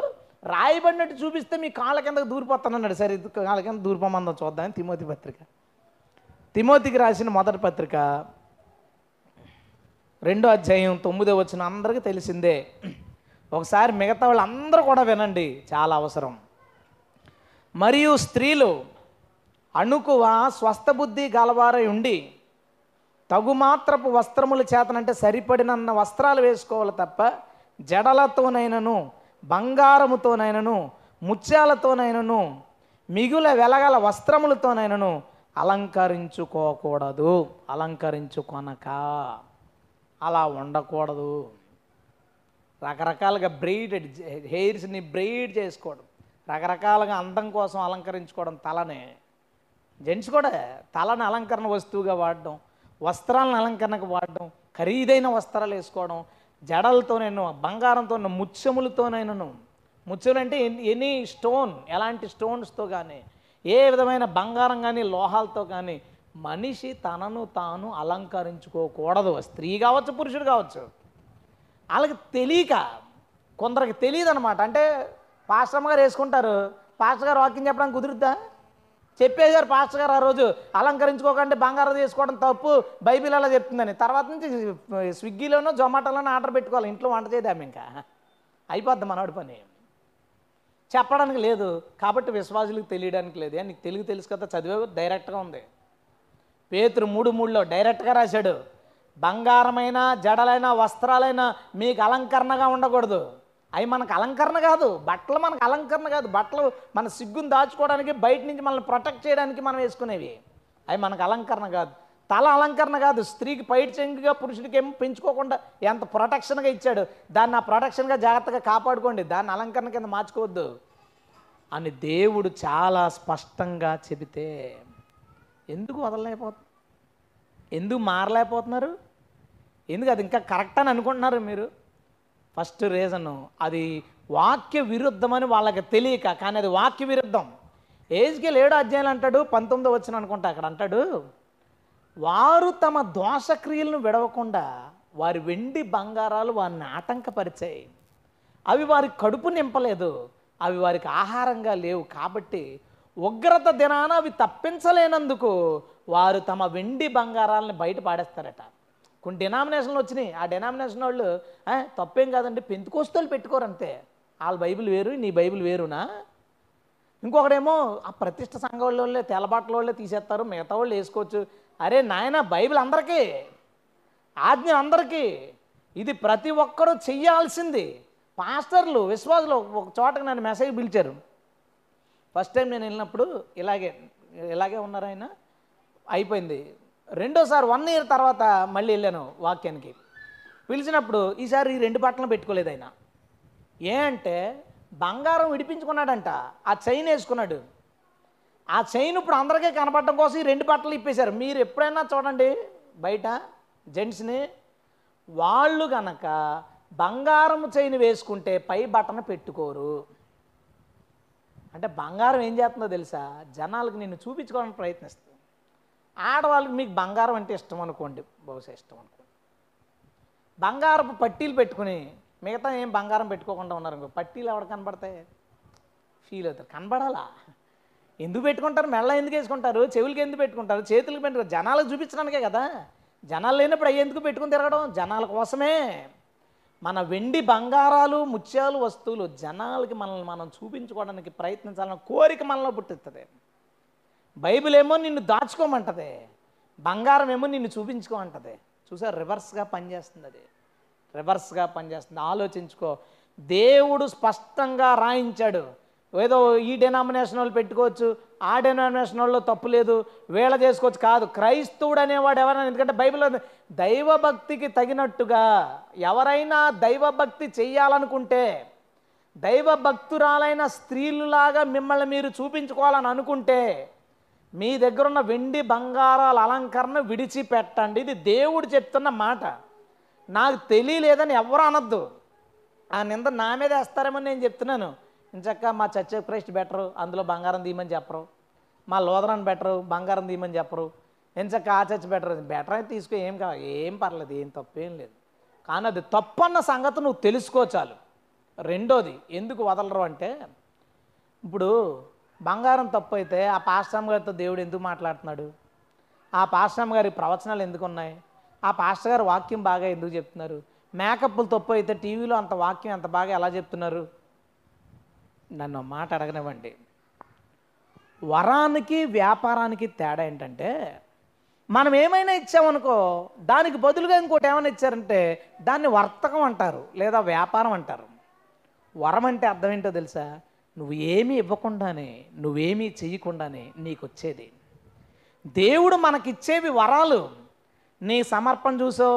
రాయబడినట్టు చూపిస్తే మీ కాళ్ళ కిందకు దూరిపోతానన్నాడు. సరే కాళ్ళ కింద దూరిపోమందో చూద్దాం. తిమోతికి రాసిన మొదటి పత్రిక 2:9 అందరికీ తెలిసిందే. ఒకసారి మిగతా వాళ్ళందరూ కూడా వినండి, చాలా అవసరం. మరియు స్త్రీలు అణుకువ స్వస్థబుద్ధి గలవారై ఉండి తగుమాత్రపు వస్త్రముల చేతనంటే సరిపడినన్న వస్త్రాలు వేసుకోవాలి తప్ప జడలతోనైనను బంగారముతోనైనను ముత్యాలతోనైనను మిగుల వెలగల వస్త్రములతోనైనను అలంకరించుకోకూడదు. అలంకరించుకొనక అలా ఉండకూడదు. రకరకాలుగా బ్రెయిడెడ్ హెయిర్స్ని బ్రెయిడ్ చేసుకోవడం, రకరకాలుగా అందం కోసం అలంకరించుకోవడం, తలని జెంట్స్ కూడా తలని అలంకరణ వస్తువుగా వాడడం, వస్త్రాలను అలంకరణకు వాడడం, ఖరీదైన వస్త్రాలు వేసుకోవడం, జడలతోనైనా బంగారంతో ముత్యములతోనైనాను. ముత్యములు అంటే ఎనీ స్టోన్, ఎలాంటి స్టోన్స్తో కానీ ఏ విధమైన బంగారం కానీ లోహాలతో కానీ మనిషి తనను తాను అలంకరించుకోకూడదు. స్త్రీ కావచ్చు, పురుషుడు కావచ్చు. వాళ్ళకి తెలియక, కొందరికి తెలియదు అనమాట. అంటే పాస్టర్ గారు వేసుకుంటారు, పాస్టర్ గారు వాక్యం చెప్పడానికి కుదురుద్దా? చెప్పేశారు పాస్టర్ గారు ఆ రోజు, అలంకరించుకోకండి బంగారం చేసుకోవడం తప్పు, బైబిల్ అలా చెప్తుందని. తర్వాత నుంచి స్విగ్గీలోనో జొమాటోలోనో ఆర్డర్ పెట్టుకోవాలి, ఇంట్లో వంట చేద్దాం, ఇంకా అయిపోద్ది మనవాడి పని. చెప్పడానికి లేదు కాబట్టి విశ్వాసులకు తెలియడానికి లేదు. నీకు తెలుగు తెలుసు కదా, చదివే డైరెక్ట్గా ఉంది. పేతురు 3:3 డైరెక్ట్గా రాశాడు, బంగారమైన జడలైన వస్త్రాలైన మీకు అలంకరణగా ఉండకూడదు. అవి మనకు అలంకరణ కాదు, బట్టలు మనకు అలంకరణ కాదు, బట్టలు మన సిగ్గును దాచుకోవడానికి, బయట నుంచి మనల్ని ప్రొటెక్ట్ చేయడానికి మనం వేసుకునేవి. అవి మనకు అలంకరణ కాదు. తల అలంకరణ కాదు, స్త్రీకి పైట చెంగుగా, పురుషుడికి ఏమి పెంచుకోకుండా ఎంత ప్రొటెక్షన్గా ఇచ్చాడు, దాన్ని ఆ ప్రొటెక్షన్గా జాగ్రత్తగా కాపాడుకోండి, దాన్ని అలంకరణ కింద మార్చుకోవద్దు అని దేవుడు చాలా స్పష్టంగా చెబితే ఎందుకు వదలలేకపోతున్నారు? ఎందుకు మారలేకపోతున్నారు? ఎందుకు అది ఇంకా కరెక్ట్ అని అనుకుంటున్నారు మీరు? ఫస్ట్ రీజను అది వాక్య విరుద్ధమని వాళ్ళకి తెలియక. కానీ అది వాక్య విరుద్ధం. ఏజ్కేల్ 7వ అధ్యాయం అంటాడు, 19వ వచనం అనుకుంటా, అక్కడ అంటాడు, వారు తమ దోషక్రియలను విడవకుండా వారి వెండి బంగారాలు వారిని ఆటంకపరిచాయి, అవి వారి కడుపు నింపలేదు, అవి వారికి ఆహారంగా లేవు, కాబట్టి ఉగ్రత దినాన అవి తప్పించలేనందుకు వారు తమ వెండి బంగారాలను బయట పాడేస్తారట. కొన్ని డినామినేషన్లు వచ్చినాయి, ఆ డినామినేషన్ వాళ్ళు తప్పేం కాదండి, పెంతుకోస్తోళ్ళు పెట్టుకోరంతే, వాళ్ళ బైబిల్ వేరు నీ బైబిల్ వేరునా. ఇంకొకడేమో ఆ ప్రతిష్ట సంఘాల వాళ్ళే, తెల్లబాట్ల వాళ్ళే తీసేస్తారు, మిగతా వాళ్ళు వేసుకోవచ్చు. అరే నాయన, బైబిల్ అందరికీ, ఆజ్ఞ అందరికీ, ఇది ప్రతి ఒక్కరూ చెయ్యాల్సింది. పాస్టర్లు విశ్వాసులు ఒక చోటకి నన్ను మెసేజ్ పిలిచారు. ఫస్ట్ టైం నేను వెళ్ళినప్పుడు ఇలాగే ఉన్నారు ఆయన, అయిపోయింది. రెండోసారి 1 year తర్వాత మళ్ళీ వెళ్ళాను వాక్యానికి. పిలిచినప్పుడు ఈసారి ఈ 2 బట్టలను పెట్టుకోలేదు ఆయన. ఏంటే బంగారం విడిపించుకున్నాడంట, ఆ చైన్ వేసుకున్నాడు. ఆ చైన్ ఇప్పుడు అందరికీ కనపడటం కోసం ఈ 2 బట్టలు ఇప్పేశారు. మీరు ఎప్పుడైనా చూడండి బయట జెంట్స్ని, వాళ్ళు కనుక బంగారం చైన్ వేసుకుంటే పై బటన్ పెట్టుకోరు. అంటే బంగారం ఏం చేస్తుందో తెలుసా, జనాలకు నిన్ను చూపించుకోవడానికి ప్రయత్నిస్తుంది. ఆడవాళ్ళకి మీకు బంగారం అంటే ఇష్టం అనుకోండి, బహుశా ఇష్టం అనుకోండి, బంగారపు పట్టీలు పెట్టుకుని మిగతా ఏం బంగారం పెట్టుకోకుండా ఉన్నారనుకో, పట్టీలు ఎవడ కనబడతాయి, ఫీల్ అవుతారు. కనబడాలా? ఎందుకు పెట్టుకుంటారు? మెళ్ళ ఎందుకు వేసుకుంటారు? చెవులకి ఎందుకు పెట్టుకుంటారు? చేతులకు పెట్టుకుంటారు? జనాలకు చూపించడానికే కదా. జనాలు లేనప్పుడు అవి ఎందుకు పెట్టుకుని తిరగడం? జనాల కోసమే. మన వెండి బంగారాలు ముత్యాలు వస్తువులు జనాలకి మనల్ని మనం చూపించుకోవడానికి ప్రయత్నించాలన్న కోరిక మనలో పుట్టిస్తుంది. బైబిల్ ఏమో నిన్ను దాచుకోమంటది, బంగారం ఏమో నిన్ను చూపించుకోమంటది. చూసారు, రివర్స్గా పనిచేస్తుంది అది, రివర్స్గా పనిచేస్తుంది. ఆలోచించుకో. దేవుడు స్పష్టంగా రాయించాడు, ఏదో ఈ డినామినేషన్ వాళ్ళు పెట్టుకోవచ్చు, ఆ డినామినేషన్ వాళ్ళలో తప్పు లేదు, వేళ చేసుకోవచ్చు కాదు. క్రైస్తవుడు అనేవాడు ఎవరైనా, ఎందుకంటే బైబిల్లో దైవభక్తికి తగినట్టుగా ఎవరైనా దైవభక్తి చేయాలనుకుంటే, దైవభక్తురాలైన స్త్రీలులాగా మిమ్మల్ని మీరు చూపించుకోవాలని అనుకుంటే, మీ దగ్గర ఉన్న వెండి బంగారాల అలంకరణ విడిచిపెట్టండి. ఇది దేవుడు చెప్తున్న మాట. నాకు తెలియలేదని ఎవరు అనొద్దు. ఆ నింద నా మీద వేస్తారేమని నేను చెప్తున్నాను. ఇంచక్క మా చర్చ్ క్రైస్ట్ బెటరు, అందులో బంగారం తీయమని చెప్పరు. మా లోదరాన్ని బెటరు, బంగారం తీయమని చెప్పరు. ఇంచక్క ఆ చర్చ్ బెటరు, బెటర్ అయితే తీసుకో, ఏం కావాలి, ఏం పర్లేదు, ఏం తప్పేం లేదు. కానీ అది తప్పన్న సంగతి నువ్వు తెలుసుకో చాలు. రెండోది ఎందుకు వదలరు అంటే, ఇప్పుడు బంగారం తప్పు అయితే ఆ పాస్టర్ గారితో దేవుడు ఎందుకు మాట్లాడుతున్నాడు? ఆ పాస్టర్ గారి ప్రవచనాలు ఎందుకు ఉన్నాయి? ఆ పాస్టర్ గారు వాక్యం బాగా ఎందుకు చెప్తున్నారు? మేకప్లు తప్పు అయితే టీవీలో అంత వాక్యం అంత బాగా ఎలా చెప్తున్నారు? నన్ను మాట అడగనివ్వండి. వరానికి వ్యాపారానికి తేడా ఏంటంటే, మనం ఏమైనా ఇచ్చామనుకో, దానికి బదులుగా ఇంకోటి ఏమైనా ఇచ్చారంటే దాన్ని వర్తకం అంటారు లేదా వ్యాపారం అంటారు. వరం అంటే అర్థం ఏంటో తెలుసా, నువ్వు ఏమీ ఇవ్వకుండానే, నువ్వేమీ చేయకుండానే నీకు వచ్చేది. దేవుడు మనకిచ్చేవి వరాలు. నీ సమర్పణ చూసో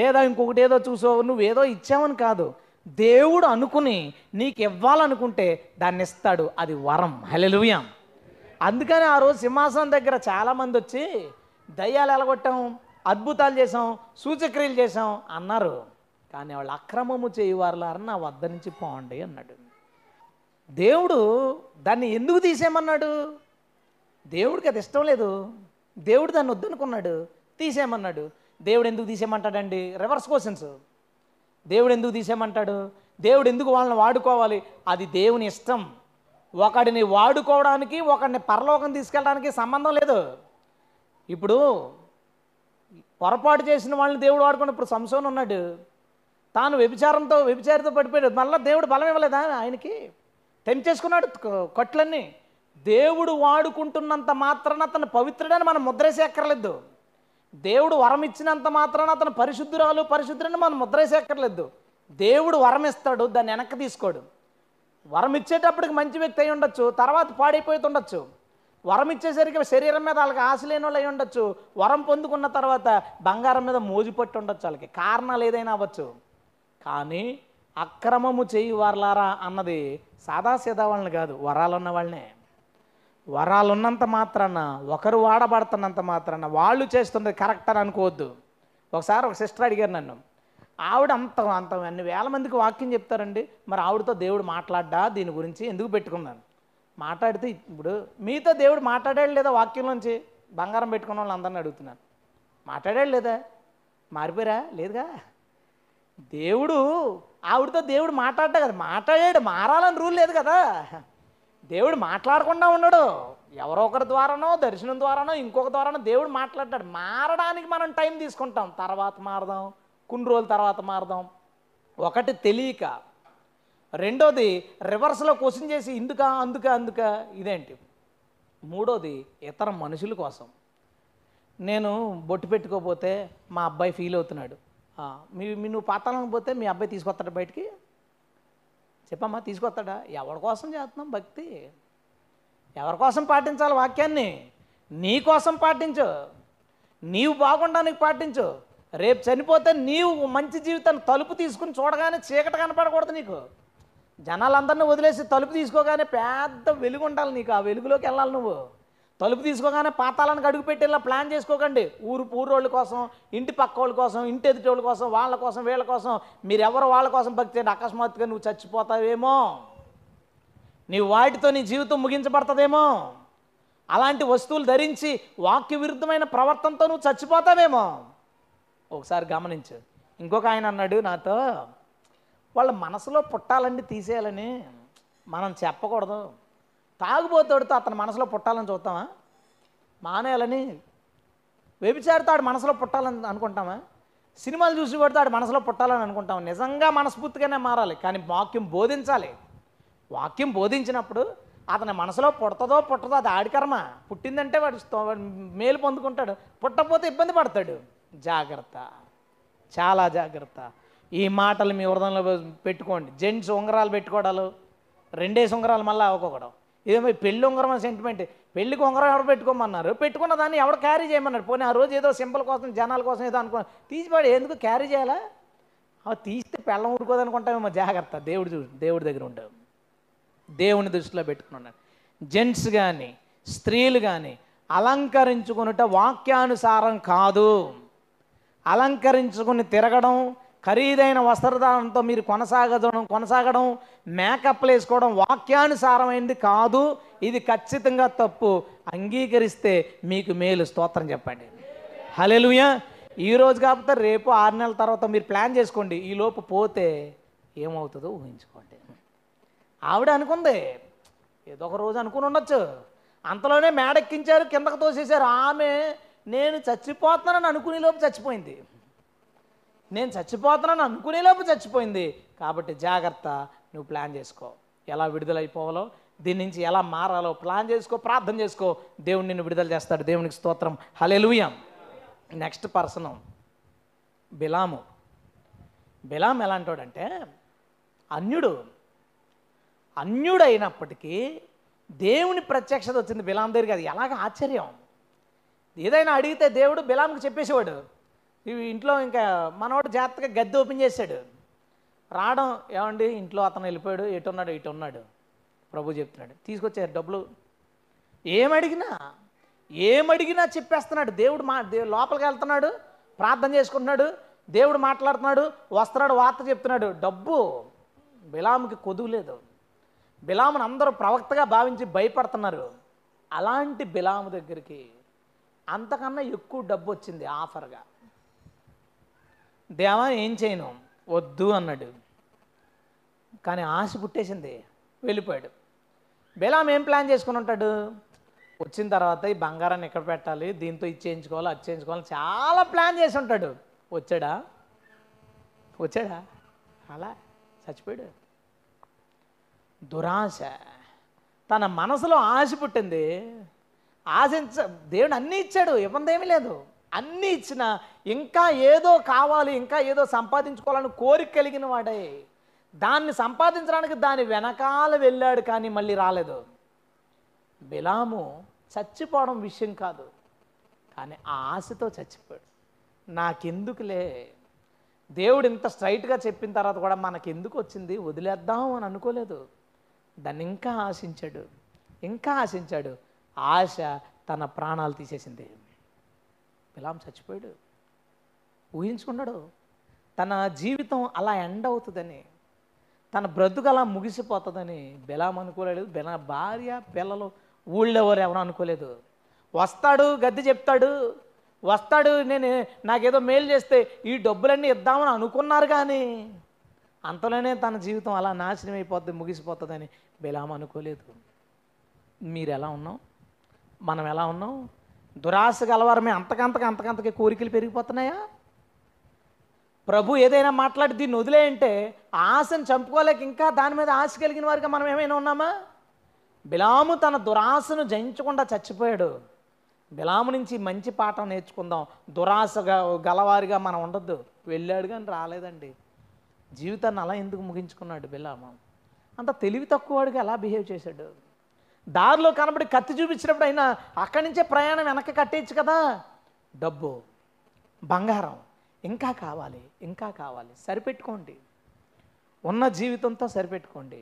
లేదా ఇంకొకటి ఏదో చూసో నువ్వేదో ఇచ్చావని కాదు, దేవుడు అనుకుని నీకు ఇవ్వాలనుకుంటే దాన్ని ఇస్తాడు. అది వరం. హల్లెలూయా. అందుకని ఆ రోజు సింహాసనం దగ్గర చాలామంది వచ్చి దయ్యాలు ఎలగొట్టాం, అద్భుతాలు చేసాం, సూచక్రియలు చేసాం అన్నారు. కానీ వాళ్ళు అక్రమము చేయువారులారని నా వద్ద నుంచి పోండి అన్నాడు. దేవుడు దాన్ని ఎందుకు తీసేయమన్నాడు? దేవుడికి అది ఇష్టం లేదు, దేవుడు దాన్ని వద్దనుకున్నాడు, తీసేయమన్నాడు. దేవుడు ఎందుకు తీసేయమంటాడండి? Reverse questions. దేవుడు ఎందుకు తీసేయమంటాడు? దేవుడు ఎందుకు వాళ్ళని వాడుకోవాలి? అది దేవుని ఇష్టం. ఒకడిని వాడుకోవడానికి, ఒకడిని పరలోకం తీసుకెళ్ళడానికి సంబంధం లేదు. ఇప్పుడు పొరపాటు చేసిన వాళ్ళని దేవుడు వాడుకున్నప్పుడు సంసోను ఉన్నాడు, తాను వ్యభిచారితో పడిపోయాడు. మళ్ళీ దేవుడు బలం ఇవ్వలేదా ఆయనకి? టెంప్ చేసుకున్నాడు కొట్లన్నీ. దేవుడు వాడుకుంటున్నంత మాత్రాన అతను పవిత్రుడని మనం ముద్రేసేక్కర్లేదు. దేవుడు వరం ఇచ్చినంత మాత్రాన అతను పరిశుద్ధురాలు పరిశుద్ధుడని మనం ముద్రేసేక్కర్లేదు. దేవుడు వరం ఇస్తాడు, దాన్ని వెనక్కి తీసుకోడు. వరం ఇచ్చేటప్పటికి మంచి వ్యక్తి అయి ఉండొచ్చు, తర్వాత పాడైపోతుండొచ్చు. వరం ఇచ్చేసరికి శరీరం మీద వాళ్ళకి ఆశ లేని వాళ్ళు అయి ఉండొచ్చు. వరం పొందుకున్న తర్వాత బంగారం మీద మోజు పట్టి ఉండొచ్చు. వాళ్ళకి కారణాలు ఏదైనా అవ్వచ్చు. కానీ అక్రమము చేయి వారలారా అన్నది సాదాసీదా వాళ్ళని కాదు, వరాలున్న వాళ్ళనే. వరాలున్నంత మాత్రాన, ఒకరు వాడబడుతున్నంత మాత్రాన వాళ్ళు చేస్తున్నది కరెక్ట్ అని అనుకోవద్దు. ఒకసారి ఒక సిస్టర్ అడిగారు నన్ను, ఆవిడ అంత అన్ని వేల మందికి వాక్యం చెప్తారండి, మరి ఆవిడతో దేవుడు మాట్లాడ్డా దీని గురించి ఎందుకు పెట్టుకున్నాను? మాట్లాడితే ఇప్పుడు మీతో దేవుడు మాట్లాడాడు లేదా? వాక్యంలోంచి బంగారం పెట్టుకున్న వాళ్ళు అందరిని అడుగుతున్నాను, మాట్లాడాడు లేదా? మారిపోయారా? లేదుగా. దేవుడు ఆవిడతో దేవుడు మాట్లాడ్డా కదా, మాట్లాడాడు. మారాలని రూల్ లేదు కదా. దేవుడు మాట్లాడకుండా ఉన్నాడు, ఎవరో ఒకరి ద్వారానో దర్శనం ద్వారానో ఇంకొక ద్వారానో దేవుడు మాట్లాడ్డాడు. మారడానికి మనం టైం తీసుకుంటాం, తర్వాత మారదాం, కొన్ని రోజుల తర్వాత మారదాం. ఒకటి తెలియక, రెండోది రివర్స్లో క్వశ్చన్ చేసి అందుక ఇదేంటి, మూడోది ఇతర మనుషుల కోసం. నేను బొట్టు పెట్టుకోకపోతే మా అబ్బాయి ఫీల్ అవుతున్నాడు, నువ్వు పాతాళం పోతే మీ అబ్బాయి తీసుకొస్తాడు బయటికి, చెప్పమ్మా తీసుకొస్తాడా? ఎవరి కోసం చేస్తున్నాం భక్తి? ఎవరి కోసం పాటించాలి వాక్యాన్ని? నీ కోసం పాటించు, నీవు బాగుండడానికి పాటించు. రేపు చనిపోతే నీవు మంచి జీవితాన్ని తలుపు తీసుకుని చూడగానే చీకటి కనపడకూడదు నీకు. జనాలందరినీ వదిలేసి తలుపు తీసుకోగానే పెద్ద వెలుగు ఉండాలి నీకు, ఆ వెలుగులోకి వెళ్ళాలి నువ్వు. తలుపు తీసుకోగానే పాతాళానికి అడుగుపెట్టేలా ప్లాన్ చేసుకోకండి. ఊరోళ్ళ కోసం, ఇంటి పక్క వాళ్ళ కోసం, ఇంటి ఎదుటోళ్ళ కోసం, వాళ్ళ కోసం, వీళ్ళ కోసం, మీరెవరు వాళ్ళ కోసం భక్తి చేయండి. అకస్మాత్తుగా నువ్వు చచ్చిపోతావేమో, నీ వాటితో నీ జీవితం ముగించబడుతుందేమో. అలాంటి వస్తువులు ధరించి వాక్య విరుద్ధమైన ప్రవర్తనతో నువ్వు చచ్చిపోతావేమో, ఒకసారి గమనించు. ఇంకొక ఆయన అన్నాడు నాతో, వాళ్ళ మనసులో పుట్టాలన్నీ తీసేయాలని మనం చెప్పకూడదు. తాగుబోతాడుతో అతని మనసులో పుట్టాలని చూస్తామా? మానేయాలని. వ్యభిచారితో ఆడు మనసులో పుట్టాలని అనుకుంటామా? సినిమాలు చూసి పడితే ఆడు మనసులో పుట్టాలని అనుకుంటాం. నిజంగా మనస్ఫూర్తిగానే మారాలి, కానీ వాక్యం బోధించాలి. వాక్యం బోధించినప్పుడు అతని మనసులో పుడతదో పుట్టదో అది ఆడి కర్మ. పుట్టిందంటే వాడు మేలు పొందుకుంటాడు, పుట్టకపోతే ఇబ్బంది పడతాడు. జాగ్రత్త, చాలా జాగ్రత్త. ఈ మాటలు మీ హృదయంలో పెట్టుకోండి. జెంట్స్ ఉంగరాలు పెట్టుకోవడాలు, రెండేసి ఉంగరాలు మళ్ళీ అవ్వకూడదు. ఇదేమో పెళ్ళి ఉంగరం సెంటిమెంట్. పెళ్ళికి ఉంగరం ఎవరు పెట్టుకోమన్నారు? పెట్టుకున్న దాన్ని ఎవరు క్యారీ చేయమన్నారు? పోనీ ఆ రోజు ఏదో సింపుల్ కోసం, జనాల కోసం ఏదో అనుకున్నా తీసిపాడు, ఎందుకు క్యారీ చేయాలా? తీస్తే పెళ్ళం ఊరుకోదు అనుకుంటామేమో. జాగ్రత్త, దేవుడి దగ్గర ఉంటాం, దేవుని దృష్టిలో పెట్టుకున్నాడు. జెంట్స్ కానీ స్త్రీలు కానీ అలంకరించుకున్నట వాక్యానుసారం కాదు. అలంకరించుకుని తిరగడం, ఖరీదైన వస్త్రధారణతో మీరు కొనసాగడం, మేకప్లు వేసుకోవడం వాక్యానుసారమైంది కాదు. ఇది ఖచ్చితంగా తప్పు. అంగీకరిస్తే మీకు మేలు. స్తోత్రం చెప్పండి, హల్లెలూయా. ఈరోజు కాకపోతే రేపు, 6 నెలల తర్వాత మీరు ప్లాన్ చేసుకోండి. ఈలోపు పోతే ఏమవుతుందో ఊహించుకోండి. ఆవిడ అనుకుంది, ఏదో ఒక రోజు అనుకుని ఉండొచ్చు, అంతలోనే మేడెక్కించారు, కిందకు తోసేశారు. ఆమె నేను చచ్చిపోతున్నానని అనుకునేలోపు చచ్చిపోయింది. కాబట్టి జాగ్రత్త, నువ్వు ప్లాన్ చేసుకో. ఎలా విడుదలైపోవాలో, దీని నుంచి ఎలా మారాలో ప్లాన్ చేసుకో, ప్రార్థన చేసుకో. దేవుడు నిన్ను విడుదల చేస్తాడు. దేవునికి స్తోత్రం, హల్లెలూయా. నెక్స్ట్ పర్సన్ బిలాము. బిలాం ఎలాంటోడంటే అన్యుడు అయినప్పటికీ దేవుని ప్రత్యక్షత వచ్చింది బిలాం దగ్గరికి. అది ఎలాగ ఆశ్చర్యం! ఏదైనా అడిగితే దేవుడు బిలాంకి చెప్పేసేవాడు. ఇవి ఇంట్లో ఇంకా మనోడు జాగ్రత్తగా గద్దె ఓపెన్ చేశాడు, రావడం, ఏమండి ఇంట్లో అతను వెళ్ళిపోయాడు, ఇటు ఉన్నాడు ప్రభు చెప్తున్నాడు. తీసుకొచ్చారు డబ్బులు. ఏమడిగినా చెప్పేస్తున్నాడు. దేవుడు లోపలికి వెళ్తున్నాడు, ప్రార్థన చేసుకుంటున్నాడు, దేవుడు మాట్లాడుతున్నాడు, వస్తున్నాడు, వార్త చెప్తున్నాడు. డబ్బు బిలాముకి కొదువలేదు. బిలామును అందరూ ప్రవక్తగా భావించి భయపడుతున్నారు. అలాంటి బిలాము దగ్గరికి అంతకన్నా ఎక్కువ డబ్బు వచ్చింది ఆఫర్గా. దేవా ఏం చేయను, వద్దు అన్నాడు. కానీ ఆశ పుట్టేసింది, వెళ్ళిపోయాడు. బిలాం ఏం ప్లాన్ చేసుకుని ఉంటాడు, వచ్చిన తర్వాత ఈ బంగారాన్ని ఎక్కడ పెట్టాలి, దీంతో ఇది చేయించుకోవాలి, అది చేయించుకోవాలి, చాలా ప్లాన్ చేసి ఉంటాడు. వచ్చాడా అలా చచ్చిపోయాడు. దురాశ, తన మనసులో ఆశ పుట్టింది. ఆశించ, దేవుడు అన్నీ ఇచ్చాడు, ఇబ్బంది ఏమీ లేదు, అన్నీ ఇచ్చినా ఇంకా ఏదో కావాలి, ఇంకా ఏదో సంపాదించుకోవాలని కోరిక కలిగిన వాడే. దాన్ని సంపాదించడానికి దాని వెనకాల వెళ్ళాడు, కానీ మళ్ళీ రాలేదు. బిలాము చచ్చిపోవడం విషయం కాదు, కానీ ఆ ఆశతో చచ్చిపోయాడు. నాకెందుకులే, దేవుడు ఇంత స్ట్రైట్గా చెప్పిన తర్వాత కూడా మనకెందుకు వచ్చింది, వదిలేద్దాం అని అనుకోలేదు. దాన్ని ఇంకా ఆశించాడు, ఇంకా ఆశించాడు. ఆశ తన ప్రాణాలు తీసేసింది. బిలాం చచ్చిపోయాడు. ఊహించుకున్నాడు తన జీవితం అలా ఎండ్ అవుతుందని, తన బ్రతుకు అలా ముగిసిపోతుందని బిలాం అనుకోలేదు. భార్య, పిల్లలు, ఊళ్ళెవరు ఎవరు అనుకోలేదు. వస్తాడు, గద్ది చెప్తాడు, వస్తాడు, నేను నాకేదో మేలు చేస్తే ఈ డబ్బులన్నీ ఇద్దామని అనుకున్నారు, కానీ అంతలోనే తన జీవితం అలా నాశనం అయిపోద్ది, ముగిసిపోతుందని బిలాం అనుకోలేదు. మీరు ఎలా ఉన్నాం, మనం ఎలా ఉన్నాం? దురాశ గలవారమే అంతకంతకి కోరికలు పెరిగిపోతున్నాయా? ప్రభు ఏదైనా మాట్లాడి దీన్ని వదిలేయంటే ఆశను చంపుకోలేక ఇంకా దాని మీద ఆశ కలిగిన వారికి మనం ఏమైనా ఉన్నామా? బిలాము తన దురాశను జయించకుండా చచ్చిపోయాడు. బిలాము నుంచి మంచి పాఠం నేర్చుకుందాం. దురాశ గలవారిగా మనం ఉండద్దు. వెళ్ళాడు కానీ రాలేదండి. జీవితాన్ని అలా ఎందుకు ముగించుకున్నాడు బిలాము? అంత తెలివి తక్కువ వాడికి అలా బిహేవ్ చేశాడు. దారిలో కనబడి కత్తి చూపించినప్పుడు అయినా అక్కడి నుంచే ప్రయాణం వెనక్కి కట్టేయచ్చు కదా. డబ్బు, బంగారం, ఇంకా కావాలి, ఇంకా కావాలి. సరిపెట్టుకోండి, ఉన్న జీవితంతో సరిపెట్టుకోండి.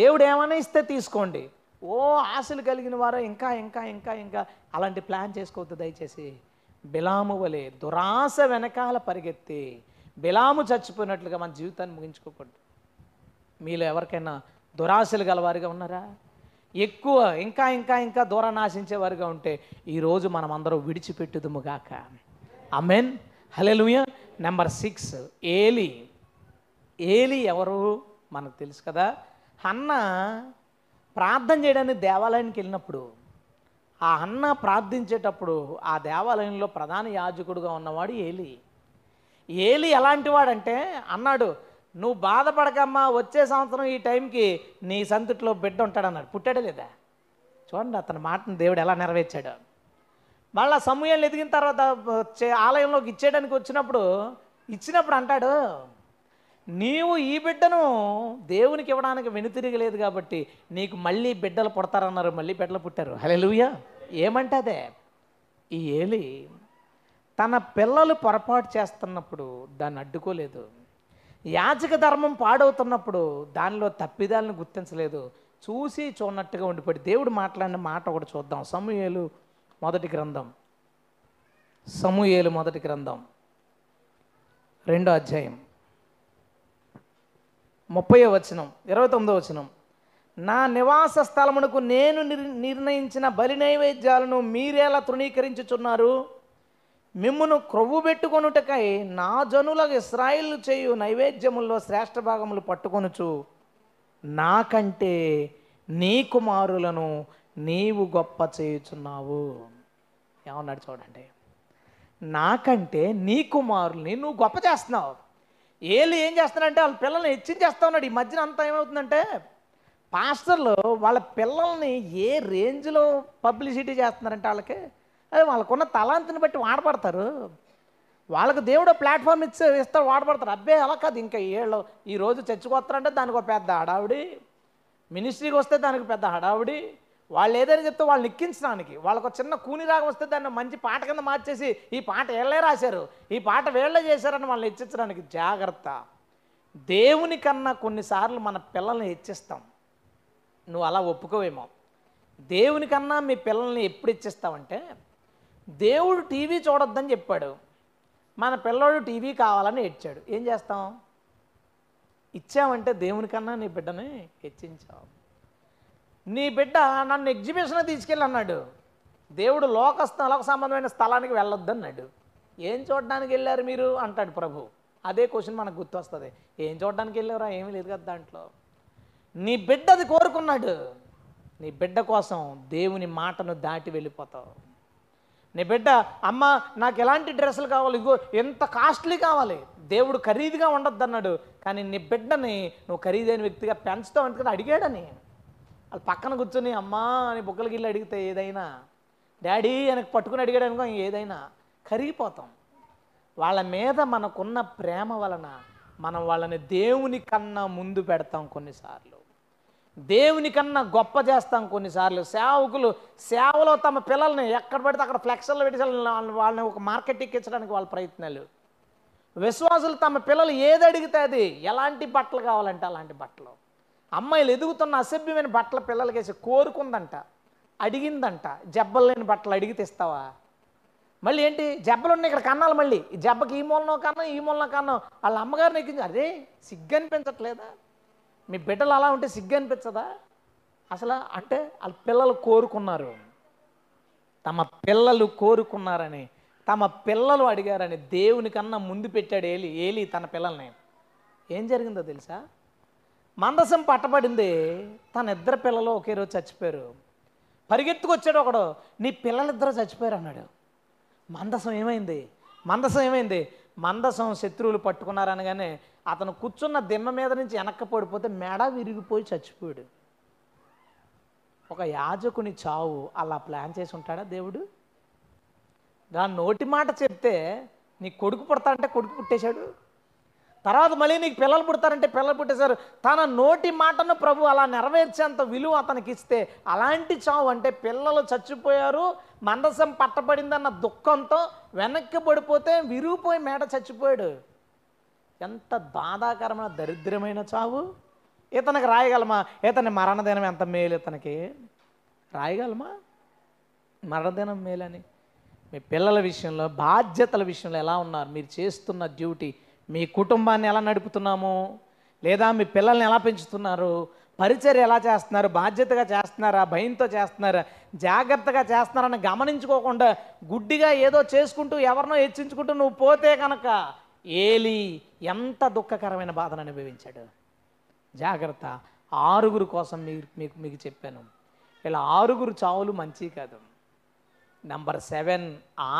దేవుడు ఏమైనా ఇస్తే తీసుకోండి. ఆశలు కలిగిన వారు ఇంకా ఇంకా ఇంకా ఇంకా అలాంటి ప్లాన్ చేసుకోవద్దు దయచేసి. బిలాము వలె దురాశ వెనకాల పరిగెత్తి బిలాము చచ్చిపోయినట్లుగా మన జీవితాన్ని ముగించుకోకూడదు. మీలో ఎవరికైనా దురాశలు గలవారిగా ఉన్నారా? ఎక్కువ ఇంకా ఇంకా ఇంకా దూరాన్ని ఆశించేవారుగా ఉంటే ఈరోజు మనం అందరూ విడిచిపెట్టుదుముగాక. Amen, hallelujah. నెంబర్ 6, ఏలి. ఏలి ఎవరు మనకు తెలుసు కదా. హన్న ప్రార్థన చేయడానికి దేవాలయానికి వెళ్ళినప్పుడు, ఆ హన్న ప్రార్థించేటప్పుడు ఆ దేవాలయంలో ప్రధాన యాజకుడుగా ఉన్నవాడు ఏలి. ఏలి ఎలాంటి వాడంటే, అన్నాడు, నువ్వు బాధపడకమ్మా, వచ్చే సంవత్సరం ఈ టైంకి నీ సంతతిలో బిడ్డ ఉంటాడు అన్నాడు. పుట్టాడే లేదా? చూడండి అతని మాటను దేవుడు ఎలా నెరవేర్చాడు. మళ్ళీ సమూయేలు ఎదిగిన తర్వాత ఆలయంలోకి ఇచ్చేయడానికి వచ్చినప్పుడు, ఇచ్చినప్పుడు అంటాడు, నీవు ఈ బిడ్డను దేవునికి ఇవ్వడానికి వెనుతిరగలేదు కాబట్టి నీకు మళ్ళీ బిడ్డలు పుడతారన్నారు. మళ్ళీ బిడ్డలు పుట్టారు. హల్లెలూయా. ఏమంటే అదే. ఈ ఏలి తన పిల్లలు పొరపాటు చేస్తున్నప్పుడు దాన్ని అడ్డుకోలేదు. యాజక ధర్మం పాడవుతున్నప్పుడు దానిలో తప్పిదాలను గుర్తించలేదు. చూసి చూడనట్టుగా ఉండిపోయి దేవుడు మాట్లాడిన మాట ఒకటి చూద్దాం. సమూయేలు మొదటి గ్రంథం 2వ అధ్యాయం 30వ వచనం 29వ వచనం. నా నివాస స్థలమునకు నేను నిర్ణయించిన బలి నైవేద్యాలను మీరేలా తృణీకరించుచున్నారు? మిమ్మును క్రొవ్వు పెట్టుకొనుటకై నా జనులకు ఇశ్రాయేలు చేయు నైవేద్యముల్లో శ్రేష్ఠ భాగములు పట్టుకొనుచు నాకంటే నీ కుమారులను నీవు గొప్ప చేయుచున్నావు. ఏమన్నాడు చూడండి, నాకంటే నీ కుమారుల్ని నువ్వు గొప్ప చేస్తున్నావు. ఏలు ఏం చేస్తున్నాడంటే వాళ్ళ పిల్లల్ని హెచ్చించేస్తా ఉన్నాడు. ఈ మధ్యన అంతా ఏమవుతుందంటే పాస్టర్లు వాళ్ళ పిల్లల్ని ఏ రేంజ్లో పబ్లిసిటీ చేస్తున్నారంటే, వాళ్ళకి అదే వాళ్ళకున్న తలాంతిని బట్టి వాడబడతారు. వాళ్ళకు దేవుడు ప్లాట్ఫామ్ ఇస్తాడు, వాడబడతారు. అబ్బే అలా కాదు, ఇంకా ఏళ్ళు ఈరోజు చర్చకొస్తారంటే దానికి ఒక పెద్ద హడావుడి, మినిస్ట్రీకి వస్తే దానికి పెద్ద హడావుడి, వాళ్ళు ఏదైనా చెప్తే వాళ్ళు ఎక్కించడానికి, వాళ్ళకు చిన్న కూని రాగం వస్తే దాన్ని మంచి పాట కింద మార్చేసి ఈ పాట వీళ్ళే రాశారు, ఈ పాట వీళ్ళే చేశారని వాళ్ళని హెచ్చించడానికి. జాగ్రత్త, దేవుని కన్నా కొన్నిసార్లు మన పిల్లల్ని హెచ్చిస్తాం. నువ్వు అలా ఒప్పుకోవేమో. దేవుని కన్నా మీ పిల్లల్ని ఎప్పుడు హెచ్చిస్తావంటే, దేవుడు టీవీ చూడొద్దని చెప్పాడు, మన పిల్లోడు టీవీ కావాలని ఏడ్చాడు. ఏం చేస్తాం? ఇచ్చావంటే దేవునికన్నా నీ బిడ్డని హెచ్చించావు. నీ బిడ్డ నన్ను ఎగ్జిబిషన్ తీసుకెళ్ళి అన్నాడు, దేవుడు లోక సంబంధమైన స్థలానికి వెళ్ళొద్దన్నాడు. ఏం చూడడానికి వెళ్ళారు మీరు అంటాడు ప్రభు. అదే క్వశ్చన్ మనకు గుర్తు వస్తుంది. ఏం చూడడానికి వెళ్ళేవరా, ఏమీ లేదు కదా దాంట్లో. నీ బిడ్డ అది కోరుకున్నాడు, నీ బిడ్డ కోసం దేవుని మాటను దాటి వెళ్ళిపోతావు. నీ బిడ్డ, అమ్మ నాకు ఎలాంటి డ్రెస్సులు కావాలి, ఇగో ఎంత కాస్ట్లీ కావాలి, దేవుడు ఖరీదుగా ఉండద్దు అన్నాడు. కానీ నీ బిడ్డని నువ్వు ఖరీదైన వ్యక్తిగా పెంచుతావు, ఎందుకంటే అడిగాడని. వాళ్ళు పక్కన కూర్చొని అమ్మా అని బుగ్గలకి వెళ్ళి అడిగితే ఏదైనా, డాడీ ఆయనకు పట్టుకుని అడిగాడు అనుకో, ఏదైనా కరిగిపోతాం. వాళ్ళ మీద మనకున్న ప్రేమ వలన మనం వాళ్ళని దేవుని కన్నా ముందు పెడతాం, కొన్నిసార్లు దేవుని కన్నా గొప్ప చేస్తాం. కొన్నిసార్లు సేవకులు సేవలో తమ పిల్లల్ని ఎక్కడ పడితే అక్కడ ఫ్లెక్సర్లు పెట్టి వాళ్ళని ఒక మార్కెట్ ఎక్కించడానికి వాళ్ళ ప్రయత్నాలు. విశ్వాసులు తమ పిల్లలు ఏది అడిగితే అది, ఎలాంటి బట్టలు కావాలంటే అలాంటి బట్టలు. అమ్మాయిలు ఎదుగుతున్న అసభ్యమైన బట్టలు పిల్లలకి వేసి కోరుకుందంట, అడిగిందంట. జబ్బలు లేని బట్టలు అడిగితే ఇస్తావా? మళ్ళీ ఏంటి జబ్బలు ఉన్నాయి ఇక్కడ కన్నాలి, మళ్ళీ ఈ జబ్బకి ఈ మూలనో కన్నా ఈ మూలనో కన్నా. వాళ్ళ అమ్మగారిని ఎక్కించి, అరే సిగ్గనిపించట్లేదా? మీ బిడ్డలు అలా ఉంటే సిగ్గనిపించదా అసలు? అంటే వాళ్ళ పిల్లలు కోరుకున్నారు, తమ పిల్లలు కోరుకున్నారని, తమ పిల్లలు అడిగారని దేవుని కన్నా ముందు పెట్టాడు ఏలి. ఏలి తన పిల్లల్ని ఏం జరిగిందో తెలుసా? మందసం పట్టబడింది, తన ఇద్దరు పిల్లలు ఒకే రోజు చచ్చిపోయారు. పరిగెత్తుకొచ్చాడు ఒకడు, నీ పిల్లలిద్దరూ చచ్చిపోయారు అన్నాడు. మందసం ఏమైంది, మందసం ఏమైంది? మందసం శత్రువులు పట్టుకున్నారనగానే అతను కూర్చున్న దిమ్మ మీద నుంచి వెనక్కి పడిపోతే మెడ విరిగిపోయి చచ్చిపోయాడు. ఒక యాజకుని చావు అలా ప్లాన్ చేసి ఉంటాడా దేవుడు? దాని నోటి మాట చెప్తే నీ కొడుకు పుడతానంటే కొడుకు పుట్టేశాడు, తర్వాత మళ్ళీ నీకు పిల్లలు పుడతారంటే పిల్లలు పుట్టేశారు. తన నోటి మాటను ప్రభు అలా నెరవేర్చేంత విలువ అతనికి ఇస్తే, అలాంటి చావు అంటే పిల్లలు చచ్చిపోయారు, మందసం పట్టబడిందన్న దుఃఖంతో వెనక్కి పడిపోతే విరిగిపోయి మేడ చచ్చిపోయాడు. ఎంత బాధాకరమైన దరిద్రమైన చావు. ఇతనికి రాయగలమా? ఇతని మరణదినం ఎంత మేలు, ఇతనికి రాయగలమా మరణదినం మేలని? మీ పిల్లల విషయంలో, బాధ్యతల విషయంలో ఎలా ఉన్నారు? మీరు చేస్తున్న డ్యూటీ, మీ కుటుంబాన్ని ఎలా నడుపుతున్నాము, లేదా మీ పిల్లల్ని ఎలా పెంచుతున్నారు, పరిచర్య ఎలా చేస్తున్నారు, బాధ్యతగా చేస్తున్నారా, భయంతో చేస్తున్నారా, జాగ్రత్తగా చేస్తున్నారని గమనించుకోకుండా గుడ్డిగా ఏదో చేసుకుంటూ ఎవరినో హెచ్చించుకుంటూ నువ్వు పోతే కనుక ఏలి ఎంత దుఃఖకరమైన బాధను అనుభవించాడు. జాగ్రత్త, ఆరుగురు కోసం మీకు చెప్పాను. ఇలా ఆరుగురు చావులు మంచి కాదు. నెంబర్ 7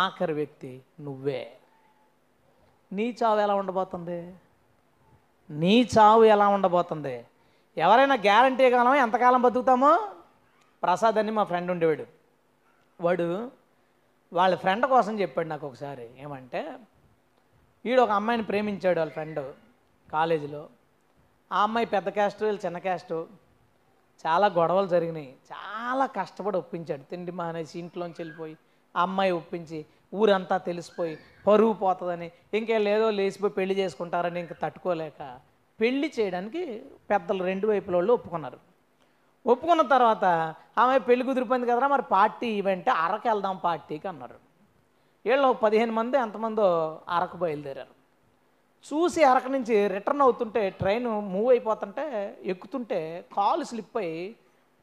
ఆఖరి వ్యక్తి నువ్వే. నీ చావు ఎలా ఉండబోతుంది? నీ చావు ఎలా ఉండబోతుంది? ఎవరైనా గ్యారంటీ కాలమో ఎంతకాలం బతుకుతామో? ప్రసాద్ అని మా ఫ్రెండ్ ఉండేవాడు, వాడు వాళ్ళ ఫ్రెండ్ కోసం చెప్పాడు నాకు ఒకసారి. ఏమంటే, వీడు ఒక అమ్మాయిని ప్రేమించాడు, వాళ్ళ ఫ్రెండ్ కాలేజీలో. ఆ అమ్మాయి పెద్ద క్యాస్ట్, వీళ్ళు చిన్న క్యాస్ట్. చాలా గొడవలు జరిగినాయి, చాలా కష్టపడి ఒప్పించాడు. తిండి మానేసి ఇంట్లోంచి వెళ్ళిపోయి ఆ అమ్మాయి ఒప్పించి, ఊరంతా తెలిసిపోయి పరువు పోతుందని, ఇంకేదో లేచిపోయి పెళ్లి చేసుకుంటారని ఇంక తట్టుకోలేక పెళ్లి చేయడానికి పెద్దలు రెండు వైపుల వాళ్ళు ఒప్పుకున్నారు. ఒప్పుకున్న తర్వాత ఆమె పెళ్లి కుదిరిపోయింది కదరా, మరి పార్టీ ఈవెంట్ అరకు వెళ్దాం పార్టీకి అన్నారు. వీళ్ళు 15 మంది ఎంతమందో అరకు బయలుదేరారు. చూసి అరకు నుంచి రిటర్న్ అవుతుంటే, ట్రైన్ మూవ్ అయిపోతుంటే, ఎక్కుతుంటే కాలు స్లిప్ అయ్యి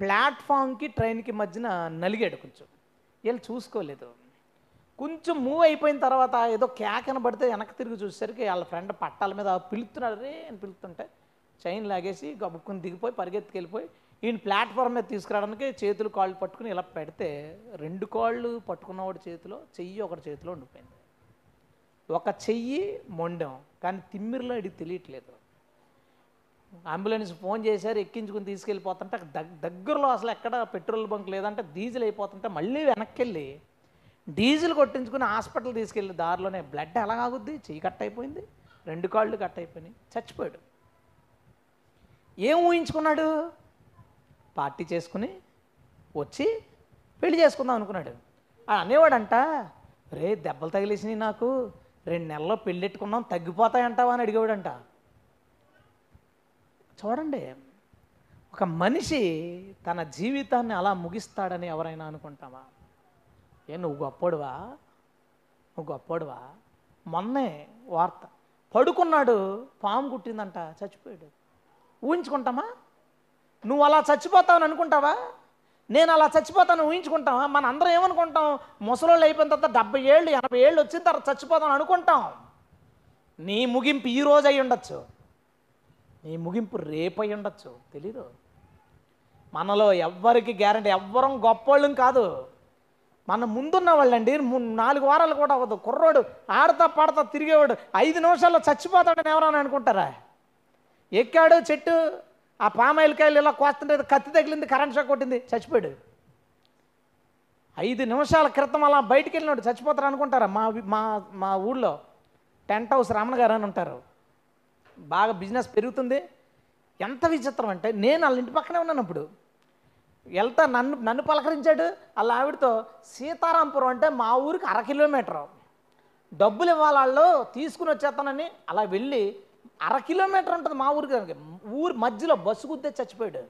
ప్లాట్ఫామ్కి ట్రైన్కి మధ్యన నలిగాడు కొంచెం. వీళ్ళు చూసుకోలేదు. కొంచెం మూవ్ అయిపోయిన తర్వాత ఏదో కేకన పడితే వెనక్కి తిరిగి చూసేసరికి వాళ్ళ ఫ్రెండ్ పట్టాల మీద పిలుస్తున్నాడు రే అని పిలుస్తుంటే చైన్ లాగేసి గబుక్కుని దిగిపోయి పరిగెత్తుకెళ్ళిపోయి ఈయన ప్లాట్ఫామ్ మీద తీసుకురావడానికి చేతులు కాళ్ళు పట్టుకుని ఇలా పెడితే, 2 కాళ్ళు పట్టుకున్నవాడి చేతిలో చెయ్యి, ఒకటి చేతిలో ఉండిపోయింది. ఒక చెయ్యి మొండం, కానీ తిమ్మిరిలో ఇడికి తెలియట్లేదు. అంబులెన్స్ ఫోన్ చేశారు, ఎక్కించుకుని తీసుకెళ్ళిపోతుంటే దగ్గరలో అసలు ఎక్కడ పెట్రోల్ బంక్ లేదంటే డీజిల్ అయిపోతుంటే మళ్ళీ వెనక్కి వెళ్ళి డీజిల్ కొట్టించుకుని హాస్పిటల్ తీసుకెళ్ళి దారిలోనే బ్లడ్ ఎలా ఆగుద్ది, చెయ్యి కట్ అయిపోయింది, 2 కాళ్ళు కట్ అయిపోయినాయి, చచ్చిపోయాడు. ఏం ఊహించుకున్నాడు? పార్టీ చేసుకుని వచ్చి పెళ్లి చేసుకుందాం అనుకున్నాడు. అనేవాడంట, రే దెబ్బలు తగిలేసినాయి నాకు, 2 నెలల్లో పెళ్ళెట్టుకున్నాం తగ్గిపోతాయంటావా అని అడిగేవాడంట. చూడండి, ఒక మనిషి తన జీవితాన్ని అలా ముగిస్తాడని ఎవరైనా అనుకుంటామా? ఏ నువ్వు గొప్పడువా, నువ్వు గొప్పడువా. మొన్నే వార్త, పడుకున్నాడు పాము కుట్టిందంట, చచ్చిపోయాడు. ఊహించుకుంటామా? నువ్వు అలా చచ్చిపోతావని అనుకుంటావా? నేను అలా చచ్చిపోతాను ఊహించుకుంటావా? మన అందరం ఏమనుకుంటాం? ముసలోళ్ళు అయిపోయిన తర్వాత 70 ఏళ్ళు 80 ఏళ్ళు వచ్చిన తర్వాత చచ్చిపోతాను అనుకుంటాం. నీ ముగింపు ఈ రోజు అయి ఉండొచ్చు, నీ ముగింపు రేపై ఉండొచ్చు, తెలీదు. మనలో ఎవ్వరికి గ్యారంటీ, ఎవ్వరం గొప్పవాళ్ళం కాదు, మన ముందున్న వాళ్ళండి. 4 వారాలు కూడా అవ్వదు, కుర్రోడు ఆడతా పాడతా తిరిగేవాడు 5 నిమిషాల్లో చచ్చిపోతాడని ఎవరని అనుకుంటారా? ఎక్కాడు చెట్టు, ఆ పామాయిలకాయలు ఇలా కోస్తుంటే కత్తి తగిలింది, కరెంట్ షాక్ కొట్టింది, చచ్చిపోయాడు. 5 నిమిషాల క్రితం అలా బయటికి వెళ్ళినాడు, చచ్చిపోతారు అనుకుంటారా? మా మా మా ఊళ్ళో టెంట్ హౌస్ రామణ గారు అని ఉంటారు, బాగా బిజినెస్ పెరుగుతుంది. ఎంత విచిత్రం అంటే, నేను వాళ్ళ ఇంటి పక్కనే ఉన్నాను అప్పుడు, వెళ్తా నన్ను పలకరించాడు వాళ్ళ ఆవిడతో. సీతారాంపురం అంటే మా ఊరికి 1 కిలోమీటరు, డబ్బులు ఇవ్వాలి వాళ్ళు తీసుకుని వచ్చేస్తానని అలా వెళ్ళి 1 కిలోమీటర్ ఉంటుంది మా ఊరికి, దానికి ఊరి మధ్యలో బస్సు గుద్దే చచ్చిపోయాడు.